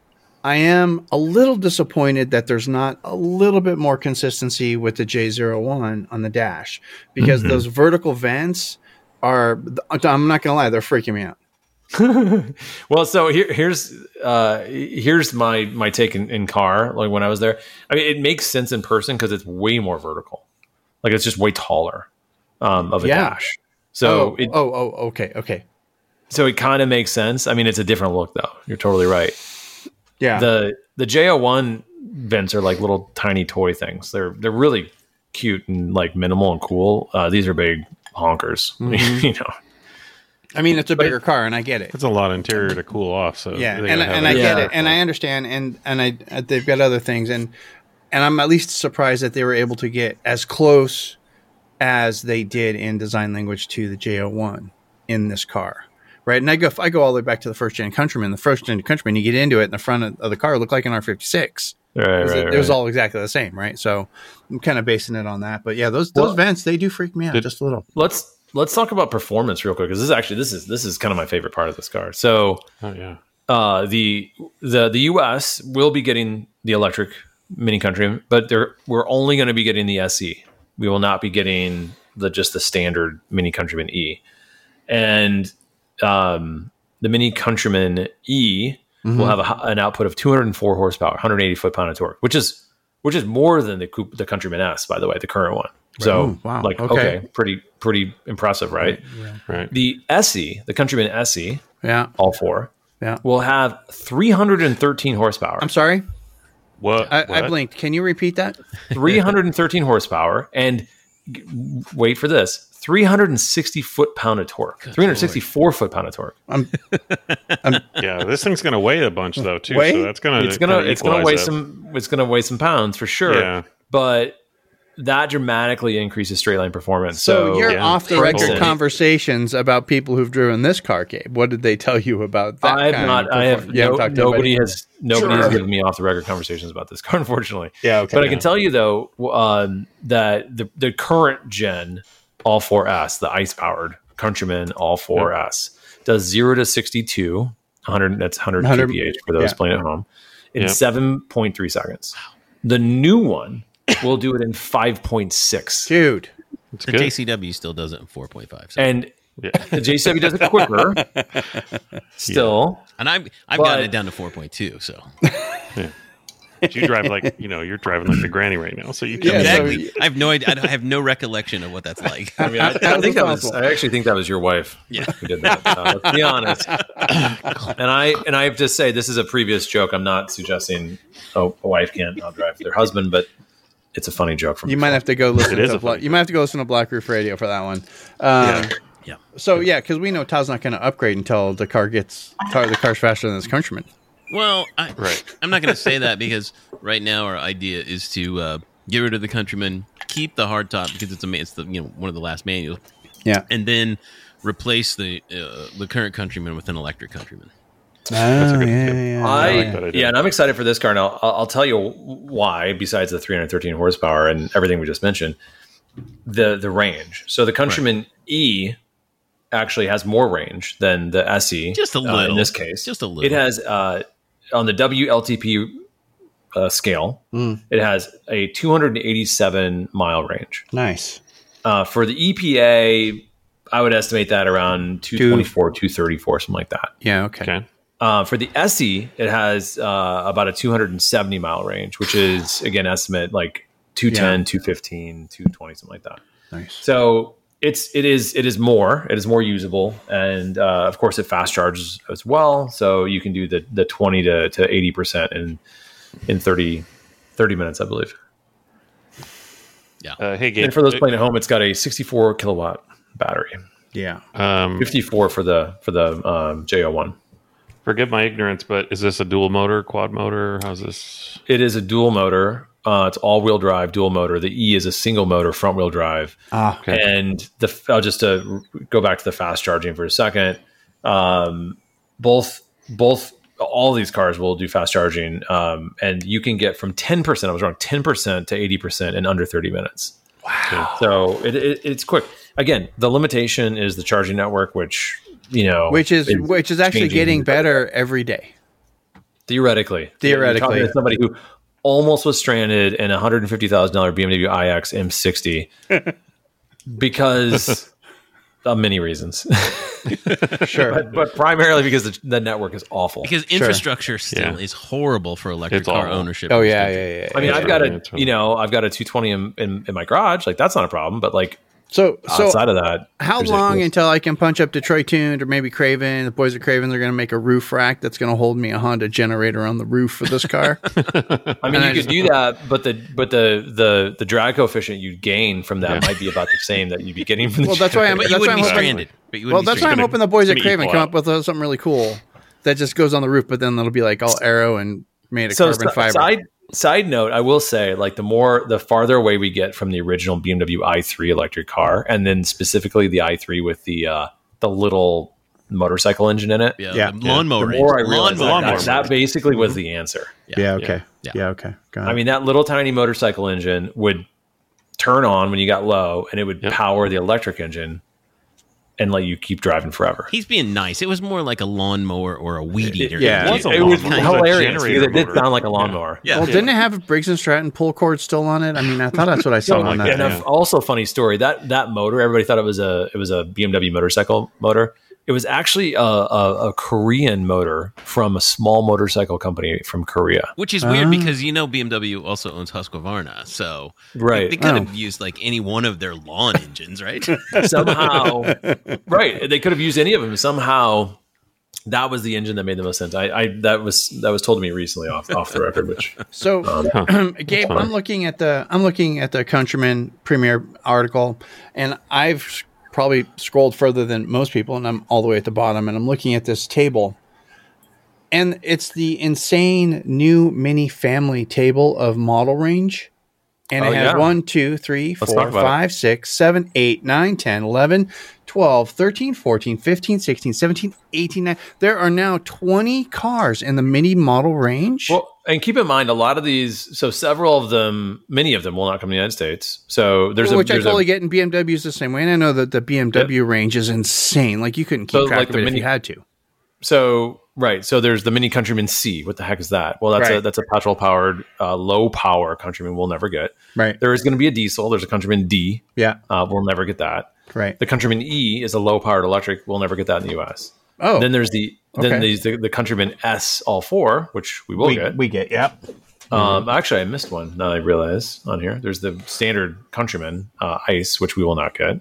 I am a little disappointed that there's not a little bit more consistency with the J01 on the dash, because those vertical vents are, I'm not going to lie, they're freaking me out. Well, so here's my take in car. Like when I was there, I mean, it makes sense in person because it's way more vertical. Like it's just way taller of a dash. So okay. So it kind of makes sense. I mean, it's a different look though. You're totally right. Yeah. The J01 vents are like little tiny toy things. They're really cute and like minimal and cool. These are big honkers. Mm-hmm. You know. I mean, it's a bigger car, and I get it. It's a lot of interior to cool off. So yeah, and I get it, and I understand, and they've got other things, and I'm at least surprised that they were able to get as close as they did in design language to the J01 in this car. Right. And I go all the way back to the first gen Countryman. The first gen Countryman, you get into it, and the front of the car looked like an R56. Right. It was all exactly the same, right? So I'm kind of basing it on that. But yeah, those vents, they do freak me out just a little. Let's talk about performance real quick, because this is kind of my favorite part of this car. So the US will be getting the electric Mini Countryman, but we're only going to be getting the SE. We will not be getting just the standard Mini Countryman E. And the Mini Countryman E will have an output of 204 horsepower, 180 foot-pound of torque, which is more than the Countryman S, by the way, the current one. Right. So, pretty impressive, right? Right. The SE, the Countryman SE, all four, will have 313 horsepower. I'm sorry, what? I blinked. Can you repeat that? 313 horsepower, and wait for this. 360 foot-pound of torque. 364 foot-pound of torque. Yeah, this thing's going to weigh a bunch though too. So that's going to it's going to weigh some pounds for sure. Yeah. But that dramatically increases straight line performance. So you're off the record conversations about people who've driven this car, Gabe. What did they tell you about that? Nobody has given me off the record conversations about this car, unfortunately. Yeah, okay. But I can tell you though that the current gen all 4S, the ICE-powered Countryman all 4S, does 0 to 62, 100, that's 100 kph for those playing at home, in 7.3 seconds. The new one will do it in 5.6. Dude. The JCW still does it in 4.5 seconds. And the JCW does it quicker still. And I've gotten it down to 4.2, so... But you drive like, you're driving like the granny right now. So you can't. Exactly. So, I have no recollection of what that's like. I mean, I actually think that was your wife. Yeah. Who did that. Let's be honest. And I have to say, this is a previous joke. I'm not suggesting a wife can't not drive their husband, but it's a funny joke. You might have to go listen to Black Roof Radio for that one. Yeah. So yeah, because we know Todd's not going to upgrade until the car the car's faster than his Countryman. Well, I'm not going to say that, because right now our idea is to get rid of the Countryman, keep the hardtop because it's one of the last manuals, and then replace the current Countryman with an electric Countryman. And I'm excited for this car, and I'll tell you why. Besides the 313 horsepower and everything we just mentioned, the range. So the Countryman E actually has more range than the SE, just a little. In this case, just a little. It has. On the WLTP scale, it has a 287 mile range. Nice. For the EPA, I would estimate that around 224, 234, something like that. Yeah, okay. For the SE, it has about a 270 mile range, which is, again, estimate like 210, 215, 220, something like that. Nice. So it is more usable, and of course it fast charges as well. So you can do the 20 to 80% in 30 minutes, I believe. Yeah. Hey, Gabe, and for those playing at home, it's got a 64 kilowatt battery. Yeah. 54 for the J01. Forgive my ignorance, but is this a dual motor, quad motor? How's this? It is a dual motor. It's all-wheel drive, dual motor. The E is a single motor, front-wheel drive. Ah, okay. And just to go back to the fast charging for a second, all these cars will do fast charging, and you can get from 10%. I was wrong, 10% to 80% in under 30 minutes. Wow! So it's quick. Again, the limitation is the charging network, which is actually getting better every day. Theoretically, you're talking to somebody who almost was stranded in a $150,000 BMW iX M60 because of many reasons. Sure. But primarily because the network is awful. Because infrastructure still is horrible for electric car ownership. Oh, yeah. I mean, I've got a 220 in my garage. Like, that's not a problem. But, like, so outside of that, how long until I can punch up Detroit Tune or maybe Craven? The boys at Craven are going to make a roof rack that's going to hold me a Honda generator on the roof for this car. I mean, you could do that, but the drag coefficient you'd gain from that might be about the same that you'd be getting from. Well, that's why I'm. That's why I'm stranded. Well, that's why I'm hoping the boys at Craven come up with something really cool that just goes on the roof, but then it'll be like all aero and made of carbon fiber. Side note, I will say, like, the farther away we get from the original BMW i3 electric car, and then specifically the i3 with the little motorcycle engine in it. Yeah. Lawnmower. The more I realized that basically was the answer. Yeah, okay. Got it. I mean, that little tiny motorcycle engine would turn on when you got low, and it would power the electric engine and let you keep driving forever. He's being nice. It was more like a lawnmower or a weed eater. It was hilarious. It did sound like a lawnmower. Yeah. Well, didn't it have Briggs & Stratton pull cord still on it? I mean, I thought that's what I saw on that. And also, funny story, that motor, everybody thought it was a BMW motorcycle motor. It was actually a Korean motor from a small motorcycle company from Korea. Which is weird because, BMW also owns Husqvarna. So they could have used like any one of their lawn engines, right? Somehow. Right. They could have used any of them. Somehow that was the engine that made the most sense. That was told to me recently off the record. Which so, Gabe, I'm looking at the Countryman Premier article, and I've probably scrolled further than most people, and I'm all the way at the bottom, and I'm looking at this table, and it's the insane new mini family table of model range, and it has 1, 2, 3, 4, 5, 6, 7, 8, 9, 10, 11, 12, 13, 14, 15, 16, 17, 18, 19. There are now 20 cars in the mini model range. Well, and keep in mind, a lot of these, so several of them, many of them will not come to the United States. So there's which I totally get, in BMWs the same way. And I know that the BMW range is insane. Like, you couldn't keep track of it if you had to. So, right. So there's the MINI Countryman C. What the heck is that? Well, that's a petrol-powered, low-power Countryman we'll never get. Right. There is going to be a diesel. There's a Countryman D. Yeah. We'll never get that. Right. The Countryman E is a low-powered electric. We'll never get that in the U.S. Oh. Then there's the Countryman S all four, which we will get. We get, yeah. Actually, I missed one now that I realize on here. There's the standard Countryman ICE, which we will not get.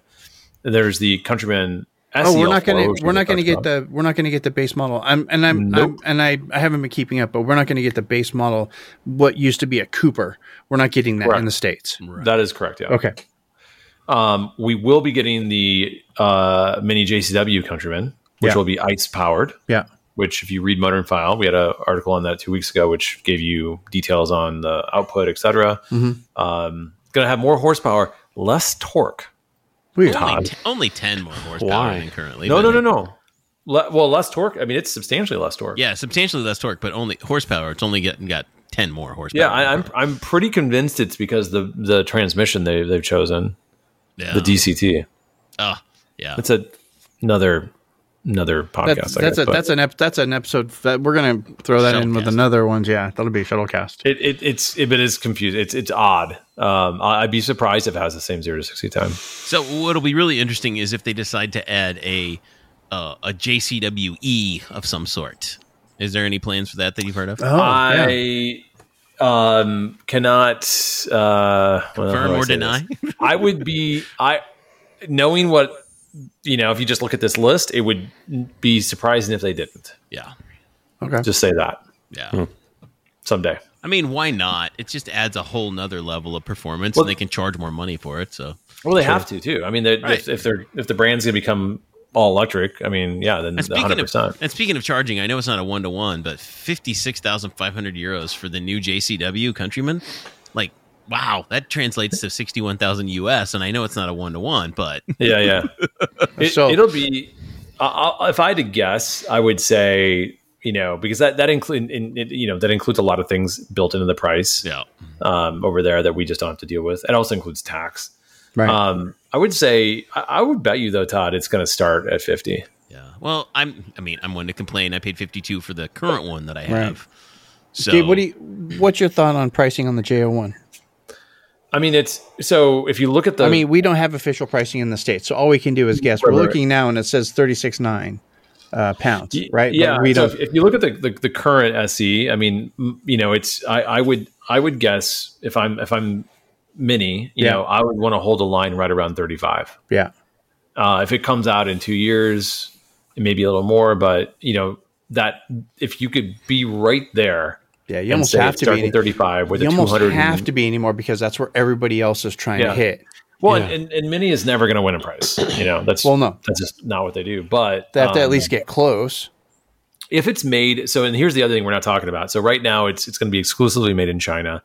There's the Countryman SE. Oh, we're not going to get the base model. I haven't been keeping up, but we're not going to get the base model. What used to be a Cooper, we're not getting that in the States. Right. That is correct. Yeah. Okay. We will be getting the mini JCW Countryman, which will be ICE powered. Yeah. Which, if you read MotoringFile, we had an article on that 2 weeks ago, which gave you details on the output, etc. Mm-hmm. Going to have more horsepower, less torque. Weird. Only 10 more horsepower than currently. No. Less torque. I mean, it's substantially less torque. Yeah, substantially less torque, but only horsepower. It's only got 10 more horsepower. Yeah, I'm pretty convinced it's because the transmission they've chosen, the DCT. Oh, yeah. It's another another podcast. That's an episode that we're going to throw that in with another one. Yeah, that'll be a shuttlecast. It is confusing. It's odd. I'd be surprised if it has the same 0 to 60 time. So what'll be really interesting is if they decide to add a JCWE of some sort. Is there any plans for that you've heard of? I cannot confirm or deny. I would be knowing what if you just look at this list, it would be surprising if they didn't. Yeah. Okay. Just say that. Yeah. Someday. I mean, why not? It just adds a whole nother level of performance, and they can charge more money for it. So. Well, they have to too. I mean, if the brand's going to become all electric, I mean, yeah, then 100%. And speaking of charging, I know it's not a 1-to-1, but €56,500 for the new JCW Countryman, like, wow, that translates to 61,000 US. And I know it's not a 1-to-1, but it'll be. If I had to guess, I would say because that includes a lot of things built into the price. Yeah, over there that we just don't have to deal with. It also includes tax. Right. I would bet you though, Todd, it's going to start at 50. Yeah. Well, I'm one to complain. I paid 52 for the current one that I have. Right. So, Gabe, what's your thought on pricing on the J01? I mean, if you look at we don't have official pricing in the States, so all we can do is guess. We're looking now, and it says 36.9 pounds, right? Yeah. But if you look at the current SE, I mean, it's I would guess if I'm Mini, I would want to hold a line right around 35. Yeah. If it comes out in 2 years, maybe a little more, but that if you could be right there, yeah, you almost have to be in 35 with a 200. You almost have to be anymore because that's where everybody else is trying to hit. Well, and Mini is never going to win a price. That's that's just not what they do. But they have to at least get close. If it's made, and here's the other thing we're not talking about. So right now, it's going to be exclusively made in China.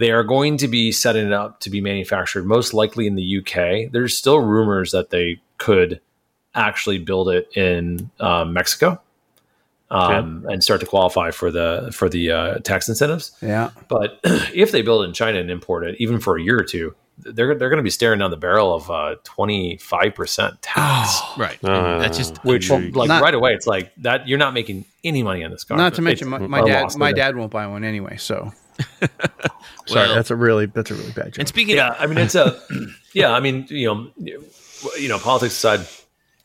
They are going to be setting it up to be manufactured most likely in the UK. There's still rumors that they could actually build it in Mexico and start to qualify for the tax incentives. Yeah. But if they build it in China and import it, even for a year or two, they're going to be staring down the barrel of 25% tax. Right. That's just right away. It's like that. You're not making any money on this car. Not to mention my dad won't buy one anyway. So. Sorry, that's a really bad joke. And speaking of, politics aside,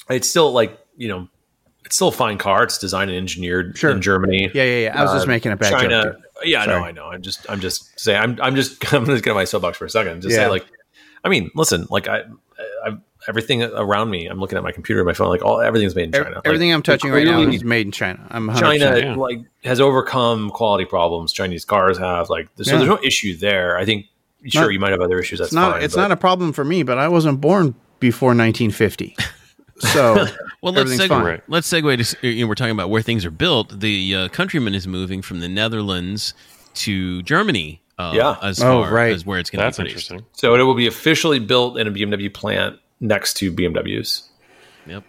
it's still it's still a fine car. It's designed and engineered in Germany. I was just making a bad joke. Yeah, sorry. I know. I'm just saying. I'm just getting my soapbox for a second. Just say listen. Like I everything around me. I'm looking at my computer, my phone. Like everything's made in China. Everything I'm touching right now is made in China. China has overcome quality problems. Chinese cars have so there's no issue there. I think you might have other issues. That's not. Fine, it's not a problem for me, but I wasn't born before 1950. So well, let's segue to we're talking about where things are built. The Countryman is moving from the Netherlands to Germany. As where it's going to be produced. Interesting. So it will be officially built in a BMW plant next to BMWs. Yep.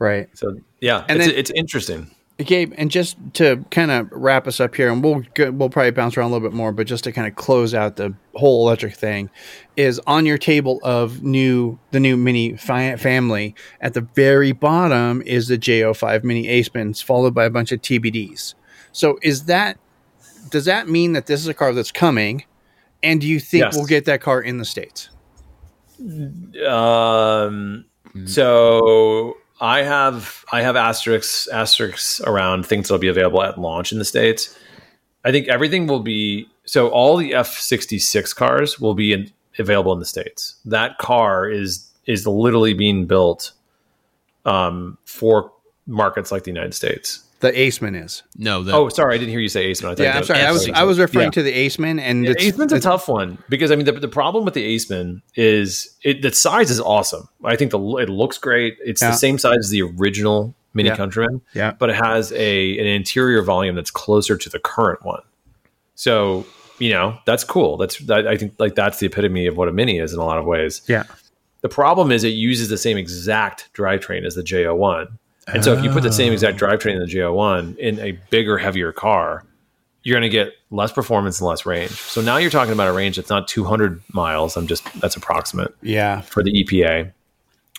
Right. So yeah, and it's interesting. Gabe, and just to kind of wrap us up here, and we'll probably bounce around a little bit more, but just to kind of close out the whole electric thing, is on your table of the new Mini family, at the very bottom is the J05 Mini A-Spins, followed by a bunch of TBDs. So does that mean that this is a car that's coming, and do you think we'll get that car in the States? So... I have asterisks around things that'll be available at launch in the States. I think everything will be all the F66 cars will be available in the States. That car is literally being built for markets like the United States. The Aceman is sorry, I didn't hear you say Aceman. I'm sorry. I was referring to the Aceman, and Aceman's a tough one because the problem with the Aceman is the size is awesome. I think it looks great. It's the same size as the original Mini Countryman, but it has an interior volume that's closer to the current one. So that's cool. I think that's the epitome of what a Mini is in a lot of ways. Yeah. The problem is it uses the same exact drivetrain as the J01. And so if you put the same exact drivetrain in the J01 in a bigger, heavier car, you're going to get less performance and less range. So now you're talking about a range that's not 200 miles. That's approximate. Yeah. For the EPA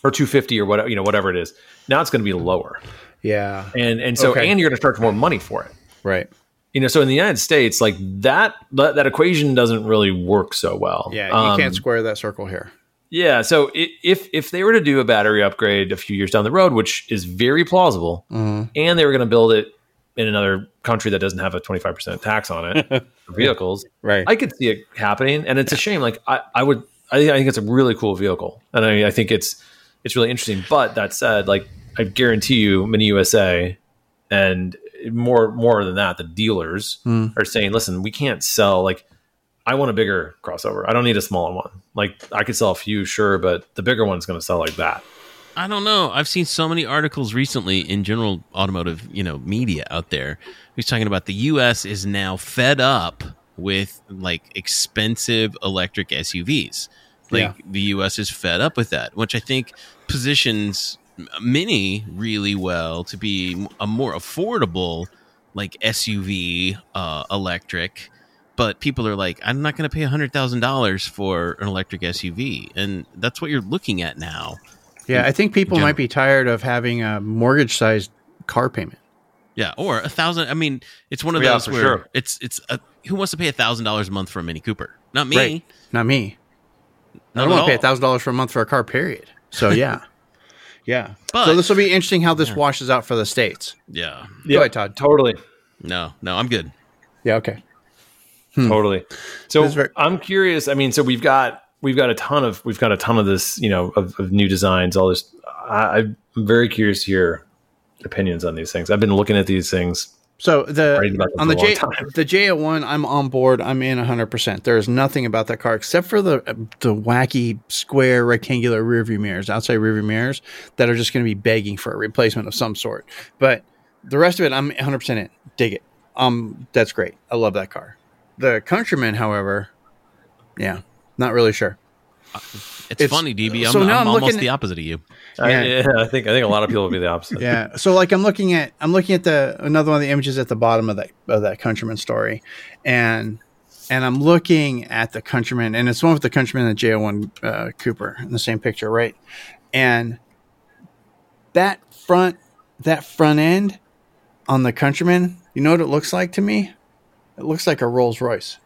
or 250 or whatever it is. Now it's going to be lower. Yeah. And so, okay. And you're going to charge more money for it. Right. You know, so in the United States, like that equation doesn't really work so well. Yeah. You can't square that circle here. Yeah. So if they were to do a battery upgrade a few years down the road, which is very plausible, and they were going to build it in another country that doesn't have a 25% tax on it for vehicles, right? I could see it happening. And it's a shame. Like I think it's a really cool vehicle. And I think it's really interesting. But that said, like I guarantee you MINI USA and more than that, the dealers are saying, listen, we can't sell, like, I want a bigger crossover. I don't need a smaller one. Like I could sell a few, sure, but the bigger one's going to sell like that. I don't know. I've seen so many articles recently in general automotive, media out there who's talking about the U.S. is now fed up with like expensive electric SUVs. The U.S. is fed up with that, which I think positions MINI really well to be a more affordable, like SUV electric. But people are like, I'm not going to pay $100,000 for an electric SUV. And that's what you're looking at now. Yeah, I think people might be tired of having a mortgage-sized car payment. Yeah, or $1,000. I mean, it's one of those where it's who wants to pay $1,000 a month for a MINI Cooper? Not me. Right. Not me. Not I don't want to pay $1,000 for a month for a car, period. So, yeah. Yeah. But, so this will be interesting how this washes out for the States. Yeah. Go ahead, Todd. Totally. No, I'm good. Yeah, okay. Totally. So I'm curious. I mean, so we've got a ton of this, of new designs, all this. I'm very curious to hear opinions on these things. I've been looking at these things. So the J01, I'm on board. I'm in 100%. There is nothing about that car except for the wacky square rectangular rearview mirrors, outside rearview mirrors that are just going to be begging for a replacement of some sort. But the rest of it, I'm 100% in. Dig it. That's great. I love that car. The Countryman, however, not really sure. It's funny, DB. I'm almost the opposite of you. I think a lot of people will be the opposite. Yeah. So like I'm looking at another one of the images at the bottom of that Countryman story, and I'm looking at the Countryman, and it's one with the Countryman and the J01 Cooper in the same picture, right? And that front end on the Countryman, you know what it looks like to me? It looks like a Rolls-Royce.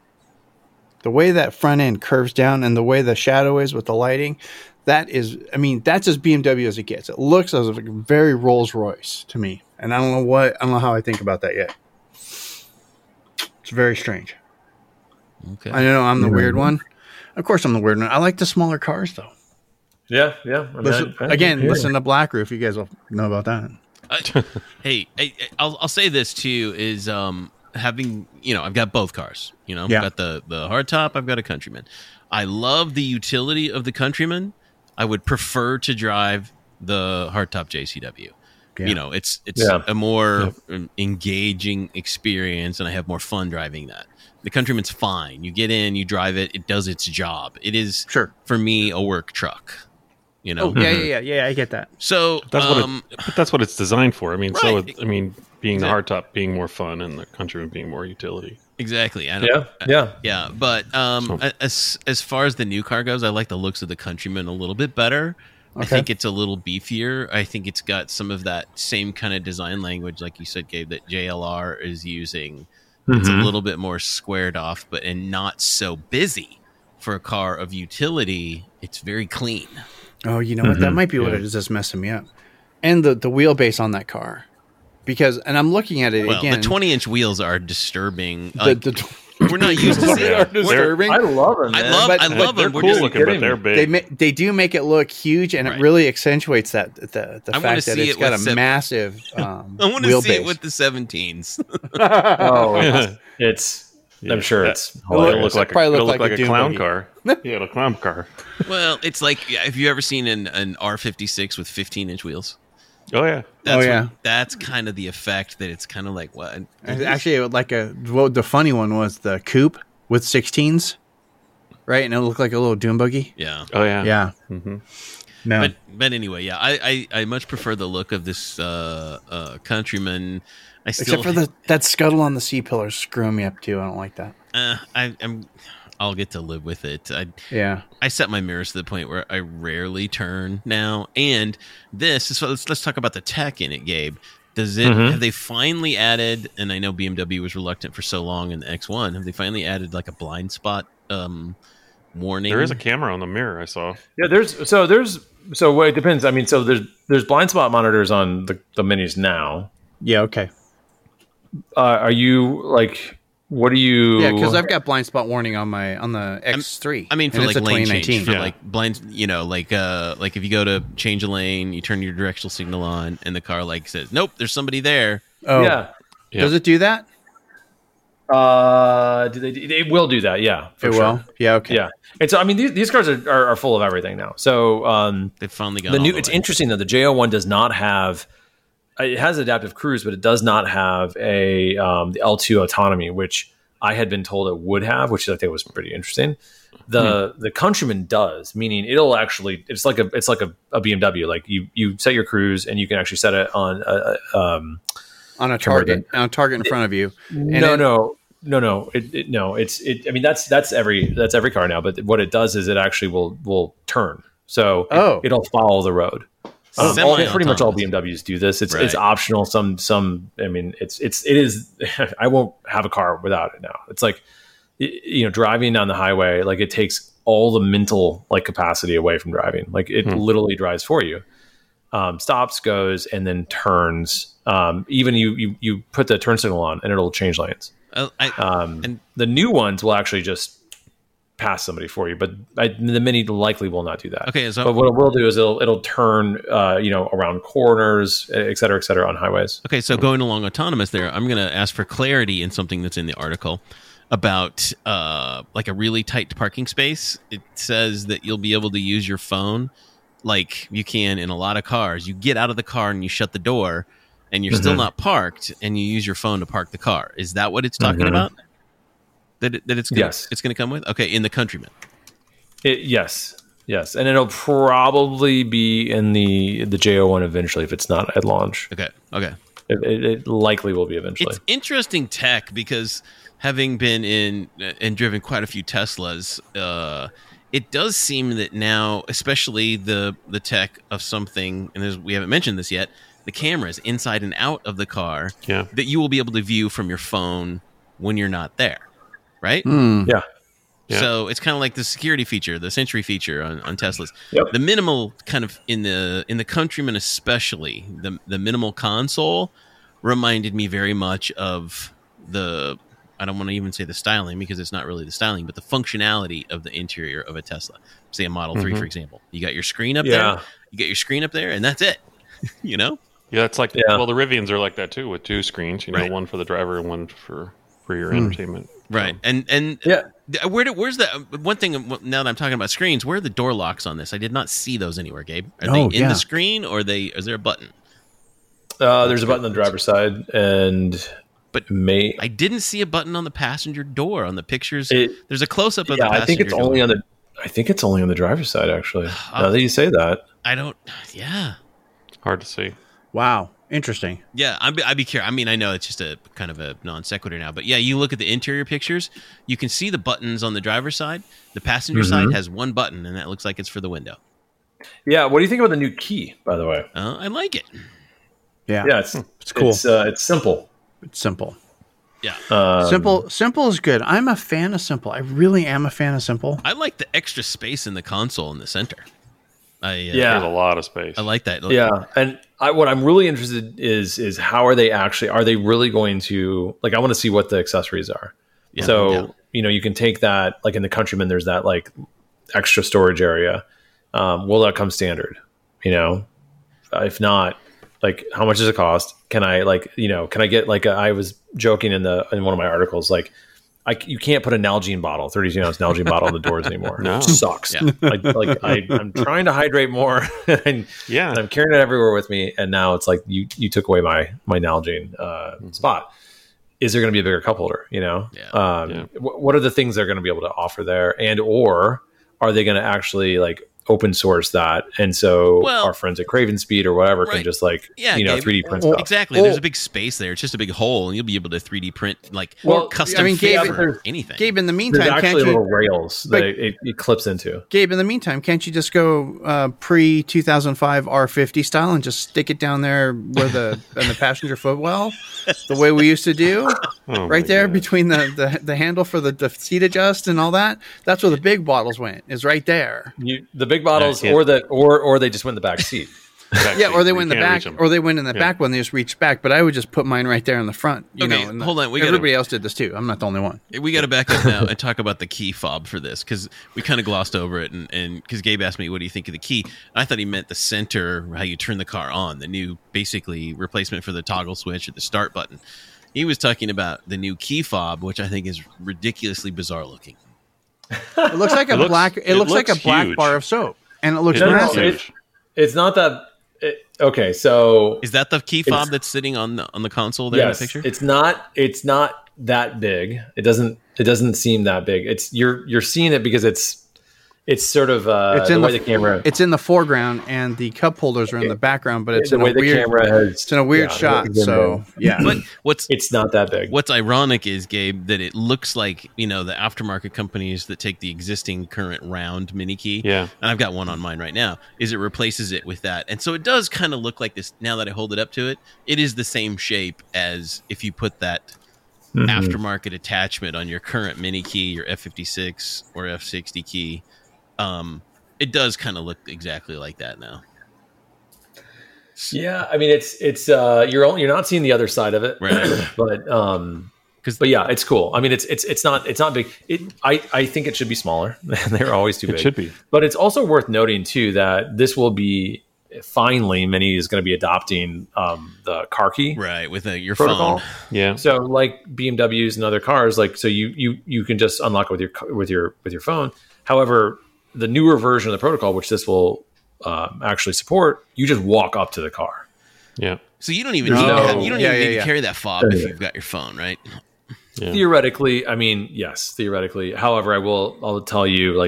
The way that front end curves down and the way the shadow is with the lighting, that's as BMW as it gets. It looks as a very Rolls-Royce to me. And I don't know how I think about that yet. It's very strange. Okay. I know I'm the weird one. Of course I'm the weird one. I like the smaller cars though. Yeah, yeah. Listen to Black Roof. You guys will know about that. I'll say this too is having, I've got both cars, I've got the hardtop, I've got a Countryman. I love the utility of the Countryman. I would prefer to drive the hardtop JCW. Yeah. It's a more engaging experience, and I have more fun driving that. The Countryman's fine. You get in, you drive it, it does its job. It is, for me, a work truck. I get that. So that's that's what it's designed for. I mean, right. The hardtop being more fun and the Countryman being more utility. Exactly. But as far as the new car goes, I like the looks of the Countryman a little bit better. Okay. I think it's a little beefier. I think it's got some of that same kind of design language, like you said, Gabe, that JLR is using. Mm-hmm. It's a little bit more squared off, but not so busy for a car of utility. It's very clean. Oh, you know what? That might be what it is that's messing me up. And the wheelbase on that car. Because I'm looking at it again. The 20-inch wheels are disturbing. We're not used to seeing them. Disturbing. I love them. Man. I love them. They're cool looking, but they're big. They do make it look huge, and it really accentuates that the fact that it's got a massive wheelbase. I want to see it with the 17s. I'm sure it'll look like a clown car. A clown car. Well, it's like, have you ever seen an R56 with 15-inch wheels? Oh, yeah. That's kind of the effect that it's kind of like what? Actually, the funny one was the coupe with 16s, right? And it looked like a little dune buggy. Yeah. Oh, yeah. Yeah. Mm-hmm. No. But anyway, yeah, I much prefer the look of this Countryman. Except for that scuttle on the C-pillar screwing me up, too. I don't like that. I'll get to live with it. I set my mirrors to the point where I rarely turn now. And let's talk about the tech in it, Gabe. Does it have they finally added, and I know BMW was reluctant for so long in the X1, have they finally added like a blind spot warning? There is a camera on the mirror, I saw. Yeah, there's it depends. I mean, so there's blind spot monitors on the Minis now. Yeah, okay. Are you like, what do you? Yeah, because I've got blind spot warning on the X3. I mean, for like lane change, for like blind, you know, like if you go to change a lane, you turn your directional signal on, and the car like says, "Nope, there's somebody there." Oh, yeah. Does it do that? It will do that. Yeah, it will. Yeah, okay. Yeah, and so I mean, these cars are full of everything now. So they've finally got the new. It's interesting though. The J01 does not have. It has adaptive cruise, but it does not have a the L2 autonomy, which I had been told it would have, which I think was pretty interesting. The Countryman does, meaning it'll actually it's like a BMW. Like you set your cruise and you can actually set it on a target in front of you. I mean that's every car now. But what it does is it actually will turn, so it'll follow the road. Pretty much all BMWs do this. It's optional. Some. I mean, it is. I won't have a car without it now. It's like, you know, driving down the highway. Like it takes all the mental like capacity away from driving. Like it literally drives for you. Stops, goes, and then turns. Even you put the turn signal on, and it'll change lanes. And the new ones will actually just pass somebody for you, but the Mini likely will not do that. Okay, so but what it will do is it'll turn, around corners, et cetera, on highways. Okay, so going along autonomous there, I'm going to ask for clarity in something that's in the article about like a really tight parking space. It says that you'll be able to use your phone like you can in a lot of cars. You get out of the car and you shut the door, and you're still not parked, and you use your phone to park the car. Is that what it's talking about? It's going to come with? Okay, in the Countryman. Yes. And it'll probably be in the J01 eventually if it's not at launch. Okay. It likely will be eventually. It's interesting tech because having been in and driven quite a few Teslas, it does seem that now, especially the tech of something, and we haven't mentioned this yet, the cameras inside and out of the car that you will be able to view from your phone when you're not there. Right? Yeah. So it's kind of like the security feature, the Sentry feature on Teslas. Yep. The minimal kind of in the Countryman, especially the minimal console, reminded me very much of the, I don't want to even say the styling because it's not really the styling, but the functionality of the interior of a Tesla, say a Model 3, for example. You got your screen up there. You get your screen up there, and that's it. You know? Yeah, it's like well, the Rivians are like that too, with two screens. You know, one for the driver and one for your entertainment. Right. And where's the one thing, now that I'm talking about screens, where are the door locks on this? I did not see those anywhere, Gabe. Are they in the screen or is there a button? There's a button on the driver's side I didn't see a button on the passenger door on the pictures. There's a close up of the passenger. I think it's only door. I think it's only on the driver's side actually. Now that you say that. It's hard to see. Wow. Interesting. Yeah, I'd be curious. I mean, I know it's just a kind of a non sequitur now, but yeah, you look at the interior pictures, you can see the buttons on the driver's side. The passenger side has one button, and that looks like it's for the window. Yeah. What do you think about the new key, by the way? I like it. Yeah. Yeah, it's cool. It's simple. It's simple. Yeah. Simple is good. I'm a fan of simple. I really am a fan of simple. I like the extra space in the console in the center. There's a lot of space. I like that. And what I'm really interested is how are they really going to, like, I want to see what the accessories are. Yeah, you can take that, like in the Countryman, there's that like extra storage area. Will that come standard? You know, if not, like how much does it cost? Can I can I get like, I was joking in one of my articles, like, you can't put a Nalgene bottle, 32-ounce Nalgene bottle on the doors anymore. No. It sucks. Yeah. I'm trying to hydrate more, and I'm carrying it everywhere with me. And now it's like you took away my Nalgene spot. Is there going to be a bigger cup holder? You know, what are the things they're going to be able to offer there, and or are they going to actually like open source that, and so our friends at Craven Speed or whatever can just 3D print stuff. Exactly. There's a big space there. It's just a big hole, and you'll be able to 3D print custom Gabe, or anything. Gabe, in the meantime, there's actually little rails that it clips into. Gabe, in the meantime, can't you just go pre-2005 R50 style and just stick it down there where the passenger footwell, the way we used to do, between the handle for the seat adjust and all that? That's where the big bottles went. Is right there. The big bottles, or they just win the back seat. Or they win the back, or they win in the back one. They just reach back. But I would just put mine right there in the front. Hold on. Everybody else did this too. I'm not the only one. We got to back up now and talk about the key fob for this, because we kind of glossed over it, and because Gabe asked me, "What do you think of the key?" I thought he meant the center, how you turn the car on, the new basically replacement for the toggle switch or the start button. He was talking about the new key fob, which I think is ridiculously bizarre looking. It looks like black. It looks like a black huge bar of soap, and it looks massive. It's not that. Okay, so is that the key fob that's sitting on the console there in the picture? It's not. It's not that big. It doesn't seem that big. It's you're seeing it because it's sort of the way the camera. It's in the foreground, and the cup holders are in the background. But it's in a weird. It's in a weird shot. But it's not that big. What's ironic is, Gabe, that it looks like the aftermarket companies that take the existing current round mini key. Yeah, and I've got one on mine right now. Is it replaces it with that, and so it does kind of look like this. Now that I hold it up to it, it is the same shape as if you put that. Mm-hmm. Aftermarket attachment on your current mini key, your F56 or F60 key. It does kind of look exactly like that now. Yeah, I mean it's you're not seeing the other side of it, right? But yeah, it's cool. I mean it's not big. I think it should be smaller. They're always too big. It should be. But it's also worth noting too that this will be. Finally, MINI is going to be adopting the car key, right, with your protocol. Phone. Yeah. So, like BMWs and other cars, you can just unlock it with your phone. However, the newer version of the protocol, which this will actually support, you just walk up to the car. Yeah. So you don't even need to carry that fob if you've got your phone, right? Yeah. Theoretically, I mean, yes, theoretically. However, I'll tell you,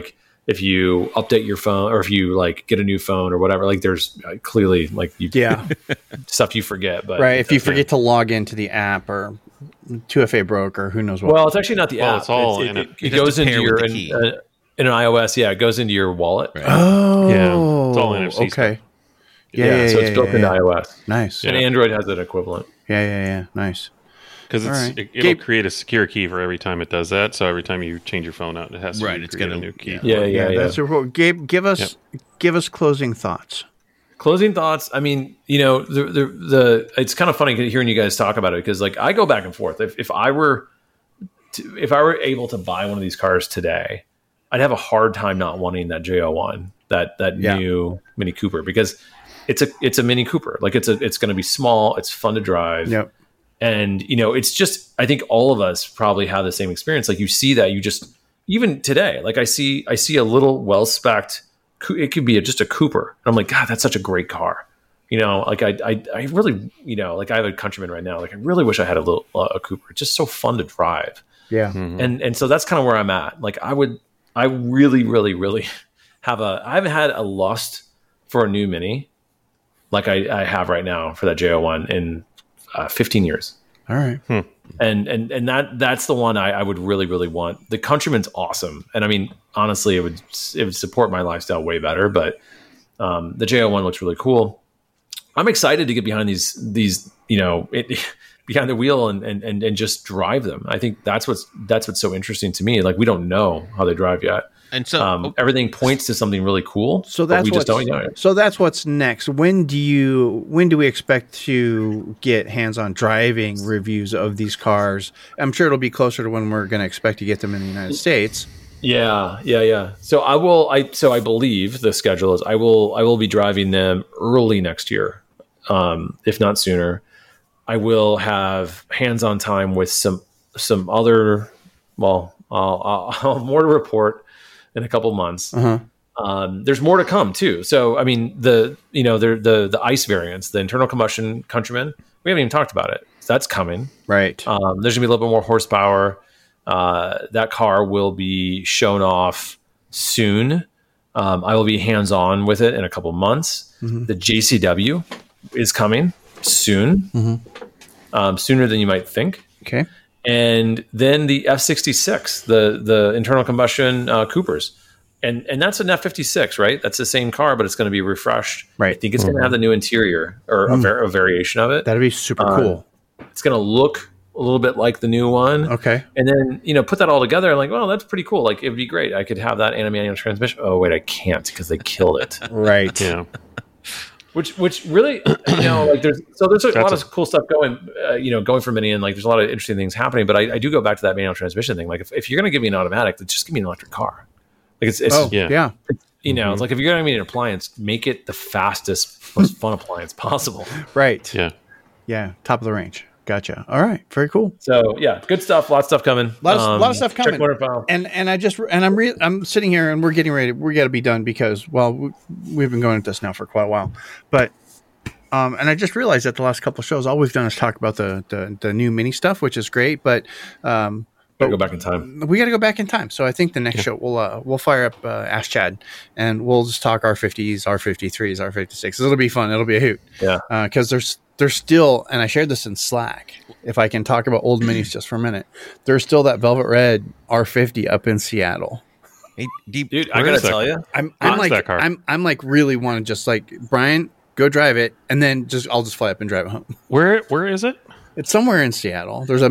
if you update your phone or if you get a new phone or whatever, there's clearly stuff you forget. But right. If you forget to log into the app or 2FA broke or who knows what. Well, it's actually not the app. It's all it goes into your in an iOS. Yeah. It goes into your wallet. Right. Oh, yeah. It's all NFC. Okay. Yeah. So it's built into iOS. Nice. And Android has that equivalent. Yeah. Nice. Because it'll create a secure key for every time it does that. So every time you change your phone out, it has to create a new key. Yeah. That's Gabe, give us closing thoughts. Closing thoughts. I mean, the it's kind of funny hearing you guys talk about it because I go back and forth. If I were able to buy one of these cars today, I'd have a hard time not wanting that J01, that new Mini Cooper, because it's a Mini Cooper. It's going to be small. It's fun to drive. Yep. And, it's just, I think all of us probably have the same experience. You see that even today, I see a little well-specced, it could be just a Cooper. And I'm like, God, that's such a great car. I really, I have a Countryman right now. I really wish I had a Cooper. It's just so fun to drive. Yeah. Mm-hmm. And so that's kind of where I'm at. I really, really, really I've had a lust for a new Mini. I have right now for that J01 in 15 years. All right. And that's the one I would really, really want. The Countryman's awesome. And I mean, honestly, it would support my lifestyle way better, but the J01 looks really cool. I'm excited to get behind these behind the wheel and just drive them. I think that's what's so interesting to me. We don't know how they drive yet. And so everything points to something really cool. So that's we just don't know it. So that's what's next. When do we expect to get hands-on driving reviews of these cars? I'm sure it'll be closer to when we're going to expect to get them in the United States. Yeah. So I believe the schedule is I will be driving them early next year, if not sooner. I will have hands-on time with some other. Well, I'll more to report. In a couple months, there's more to come too. So, I mean, the ICE variants, the internal combustion Countryman, we haven't even talked about it. So that's coming, right? There's gonna be a little bit more horsepower. That car will be shown off soon. I will be hands-on with it in a couple months. Mm-hmm. The JCW is coming soon, sooner than you might think. Okay. And then the F66, the internal combustion Coopers. And that's an F56, right? That's the same car, but it's going to be refreshed. Right. I think it's going to have the new interior or a variation of it. That'd be super cool. It's going to look a little bit like the new one. Okay. And then, you know, put that all together. I'm like, well, that's pretty cool. Like, it'd be great. I could have that manual transmission. Oh, wait, I can't because they killed it. Right. Yeah. Which really, you know, like there's a lot of cool stuff going for MINI, and like there's a lot of interesting things happening. But I do go back to that manual transmission thing. Like if you're going to give me an automatic, then just give me an electric car. Like it's like if you're going to be an appliance, make it the fastest, most fun appliance possible. Right. Yeah. Top of the range. Gotcha. All right. Very cool. So yeah, good stuff. Lots of stuff coming. Lot of stuff coming. Check MotoringFile. And I'm sitting here and we're getting ready. We got to be done because we've been going at this now for quite a while. But and I just realized that the last couple of shows, all we've done is talk about the new MINI stuff, which is great. But go back in time. We got to go back in time. So I think the next show we'll fire up Ask Chad and we'll just talk R50s, R53s, R56s. It'll be fun. It'll be a hoot. Yeah. Because there's still, and I shared this in Slack, if I can talk about old minis just for a minute, there's still that velvet red R50 up in Seattle. Hey, dude, I gotta tell you, I'm like really want to just like, Brian, go drive it, and then I'll just fly up and drive it home. Where is it? It's somewhere in Seattle. There's a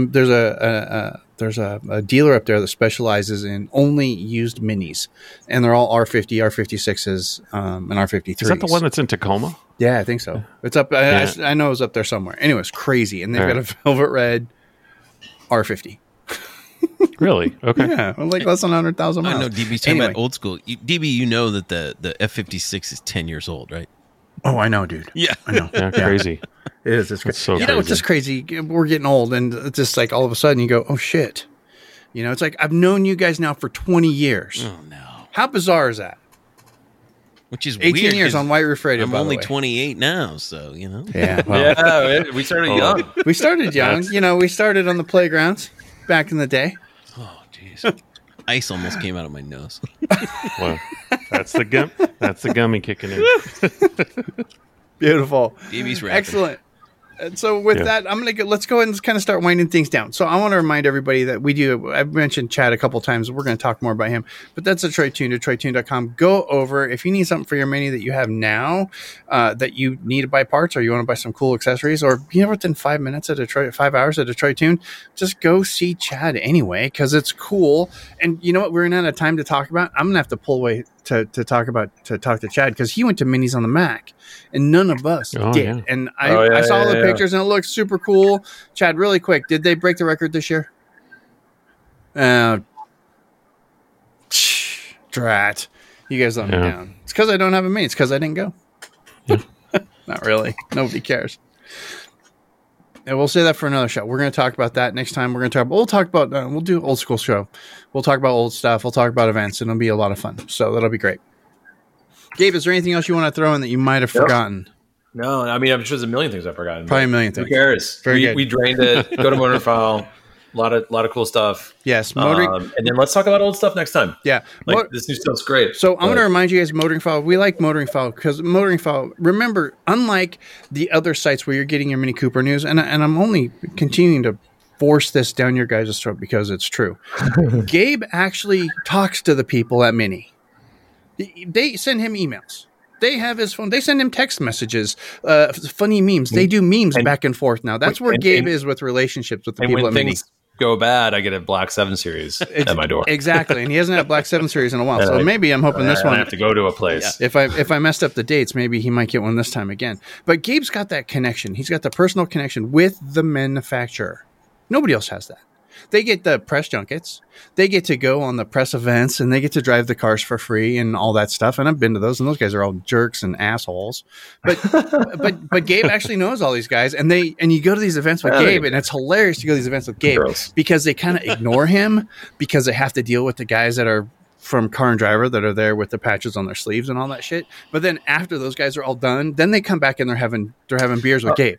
dealer up there that specializes in only used minis, and they're all R50, R56s, and R53s. Is that the one that's in Tacoma? Yeah, I think so. It's up. Yeah. I know it was up there somewhere. Anyway, it's crazy, and they've got a velvet red R50. Really? Okay. Yeah, like less than 100,000 miles. I know DB's talking about old school. DB, you know that the F56 is 10 years old, right? Oh, I know, dude. Yeah, I know. Yeah, crazy. It is. It's so crazy. You know, it's just crazy. We're getting old, and it's just like all of a sudden you go, oh, shit. You know, it's like I've known you guys now for 20 years. Oh, no. How bizarre is that? Which is 18 weird. 18 years on White Roof Radio, I'm only 28 now, so, you know. Yeah. Well. Yeah, we started young. We started young. You know, we started on the playgrounds back in the day. Oh, jeez. Ice almost came out of my nose. Wow. That's the gummy kicking in. Beautiful. DB's rapping. Excellent. And so with that, let's go ahead and kind of start winding things down. So I want to remind everybody that I've mentioned Chad a couple times. We're going to talk more about him, but that's Detroit Tune, DetroitTune.com. Go over. If you need something for your mini that you have now that you need to buy parts, or you want to buy some cool accessories, or within 5 hours at Detroit Tune, just go see Chad anyway, because it's cool. And you know what? We're running out of time to talk about. I'm going to have to pull away to talk to Chad, because he went to Minis on the Mac and none of us did. Yeah. And I saw the pictures and it looks super cool. Chad, really quick, did they break the record this year? Drat. You guys let me down. It's because I don't have a Mini. It's because I didn't go. Yeah. Not really. Nobody cares. And we'll say that for another show. We're going to talk about that next time. We'll do an old school show. We'll talk about old stuff. We'll talk about events, and it'll be a lot of fun. So that'll be great. Gabe, is there anything else you want to throw in that you might have forgotten? No, I mean, I'm sure there's a million things I've forgotten. Probably a million things. Who cares? We drained it. Go to MotoringFile. A lot of cool stuff. Yes. And then let's talk about old stuff next time. Yeah. Like, this new stuff's great. So I'm going to remind you guys, MotoringFile, we like MotoringFile because MotoringFile, remember, unlike the other sites where you're getting your Mini Cooper news, and I'm only continuing to force this down your guys' throat because it's true. Gabe actually talks to the people at Mini. They send him emails. They have his phone. They send him text messages, funny memes. They do memes back and forth now. That's where Gabe is with relationships with the people at Mini. Go bad, I get a Black 7 Series at my door. Exactly, and he hasn't had a Black 7 Series in a while, and so maybe I'm hoping this one. I have to go to a place. Yeah. If I messed up the dates, maybe he might get one this time again. But Gabe's got that connection. He's got the personal connection with the manufacturer. Nobody else has that. They get the press junkets. They get to go on the press events, and they get to drive the cars for free and all that stuff. And I've been to those, and those guys are all jerks and assholes. But but Gabe actually knows all these guys, and you go to these events with Gabe, and it's hilarious to go to these events with Gabe because they kind of ignore him because they have to deal with the guys that are from Car and Driver that are there with the patches on their sleeves and all that shit. But then after those guys are all done, then they come back and they're having beers with Gabe.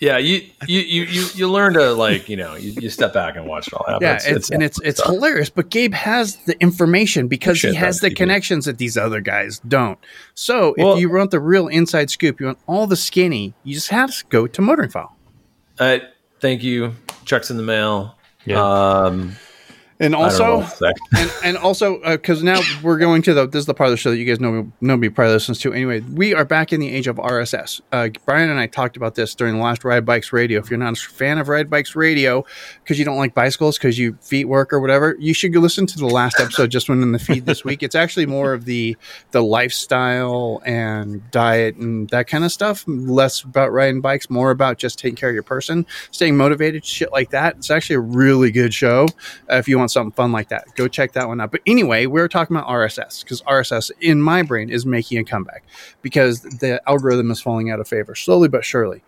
Yeah, you learn to, like, you know, you step back and watch it all happen. Yeah, it's hilarious. But Gabe has the information because he has the connections that these other guys don't. So if you want the real inside scoop, you want all the skinny, you just have to go to MotoringFile. Thank you. Check's in the mail. Yeah. And also, because now we're going to this is the part of the show that you guys know me probably listens to. Anyway, we are back in the age of RSS. Brian and I talked about this during the last Ride Bikes Radio. If you're not a fan of Ride Bikes Radio because you don't like bicycles, because you feet work or whatever, you should go listen to the last episode just went in the feed this week. It's actually more of the lifestyle and diet and that kind of stuff. Less about riding bikes, more about just taking care of your person, staying motivated, shit like that. It's actually a really good show. If you want something fun like that, go check that one out. But anyway, we're talking about RSS because RSS in my brain is making a comeback because the algorithm is falling out of favor slowly but surely.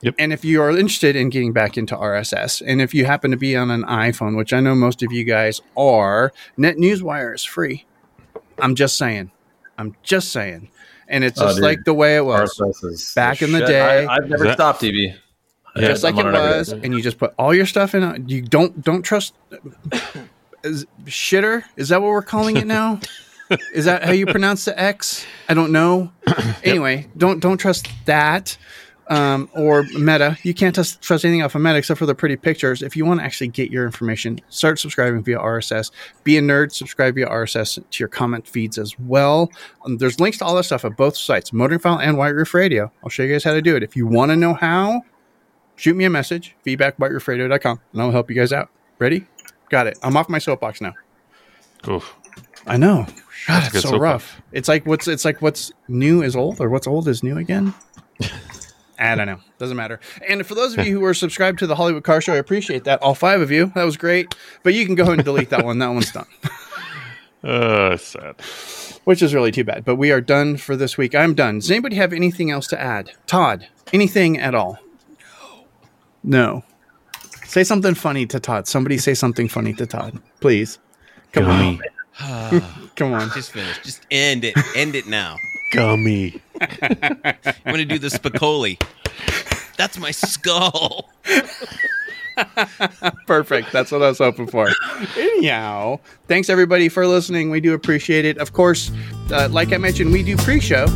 Yep. And if you are interested in getting back into RSS, and if you happen to be on an iPhone, which I know most of you guys are, NetNewsWire is free. I'm just saying. And it's just like the way it was back in the day. I've never stopped TV. Yeah, just like it was, and you just put all your stuff in. You don't trust shitter. Is that what we're calling it now? Is that how you pronounce the X? I don't know. Anyway, don't trust that or Meta. You can't trust anything off of Meta except for the pretty pictures. If you want to actually get your information, start subscribing via RSS. Be a nerd. Subscribe via RSS to your comment feeds as well. There's links to all that stuff at both sites, MotoringFile and White Roof Radio. I'll show you guys how to do it. If you want to know how, shoot me a message, feedback@whiteroofradio.com, and I'll help you guys out. Ready? Got it. I'm off my soapbox now. Oof. I know. God, it's so rough. It's like what's new is old, or what's old is new again. I don't know. Doesn't matter. And for those of you who are subscribed to the Hollywood Car Show, I appreciate that. All 5 of you. That was great. But you can go ahead and delete that one. That one's done. Sad. Which is really too bad. But we are done for this week. I'm done. Does anybody have anything else to add? Todd, anything at all? No. Say something funny to Todd. Somebody say something funny to Todd. Please. Come on. Come on. Just finish. Just end it. End it now. Gummy. I'm going to do the Spicoli. That's my skull. Perfect. That's what I was hoping for. Anyhow, thanks everybody for listening. We do appreciate it. Of course, like I mentioned, we do pre-show.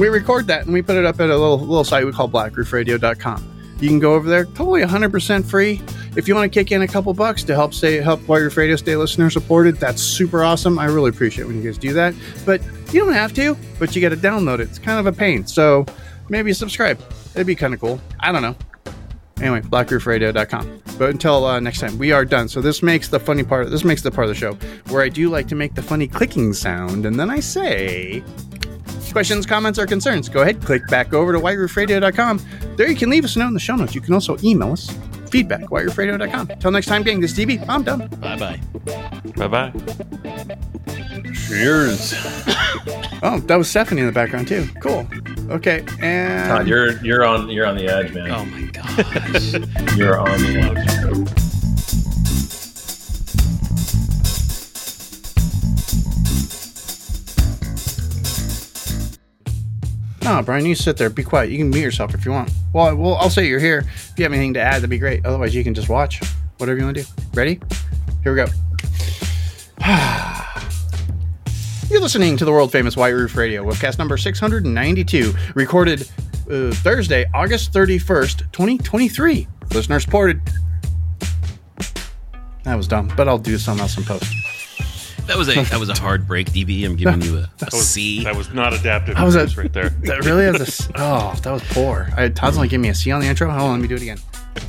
We record that and we put it up at a little site we call BlackRoofRadio.com. You can go over there, totally 100% free. If you want to kick in a couple bucks to help White Roof Radio stay listener supported, that's super awesome. I really appreciate when you guys do that. But you don't have to, but you got to download it. It's kind of a pain. So maybe subscribe. It'd be kind of cool. I don't know. Anyway, blackroofradio.com. But until next time, we are done. So this makes the part of the show where I do like to make the funny clicking sound. And then I say... Questions, comments, or concerns, go ahead, click back over to whiteroofradio.com. There you can leave us a note in the show notes. You can also email us, feedback@whiteroofradio.com. Till next time, gang, this is DB. I'm done. Bye-bye. Bye-bye. Cheers. Oh, that was Stephanie in the background, too. Cool. Okay, and... Todd, you're on the edge, man. Oh, my gosh. You're on the edge. No, Brian, you sit there. Be quiet. You can mute yourself if you want. Well, I'll say you're here. If you have anything to add, that'd be great. Otherwise, you can just watch whatever you want to do. Ready? Here we go. You're listening to the world-famous White Roof Radio, webcast number 692, recorded Thursday, August 31st, 2023. Listener supported. That was dumb, but I'll do something else in post. That was a hard break, DB. I'm giving you a C. That was not adaptive. I was right there. That really has a. Oh, that was poor. Todd's only giving me a C on the intro. Hold on, let me do it again.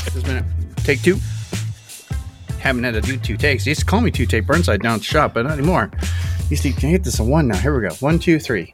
Just a minute. Take 2. Haven't had to do 2 takes. They used to call me 2 take Burnside down at the shop, but not anymore. You see, can I get this a 1 now? Here we go. 1, 2, 3.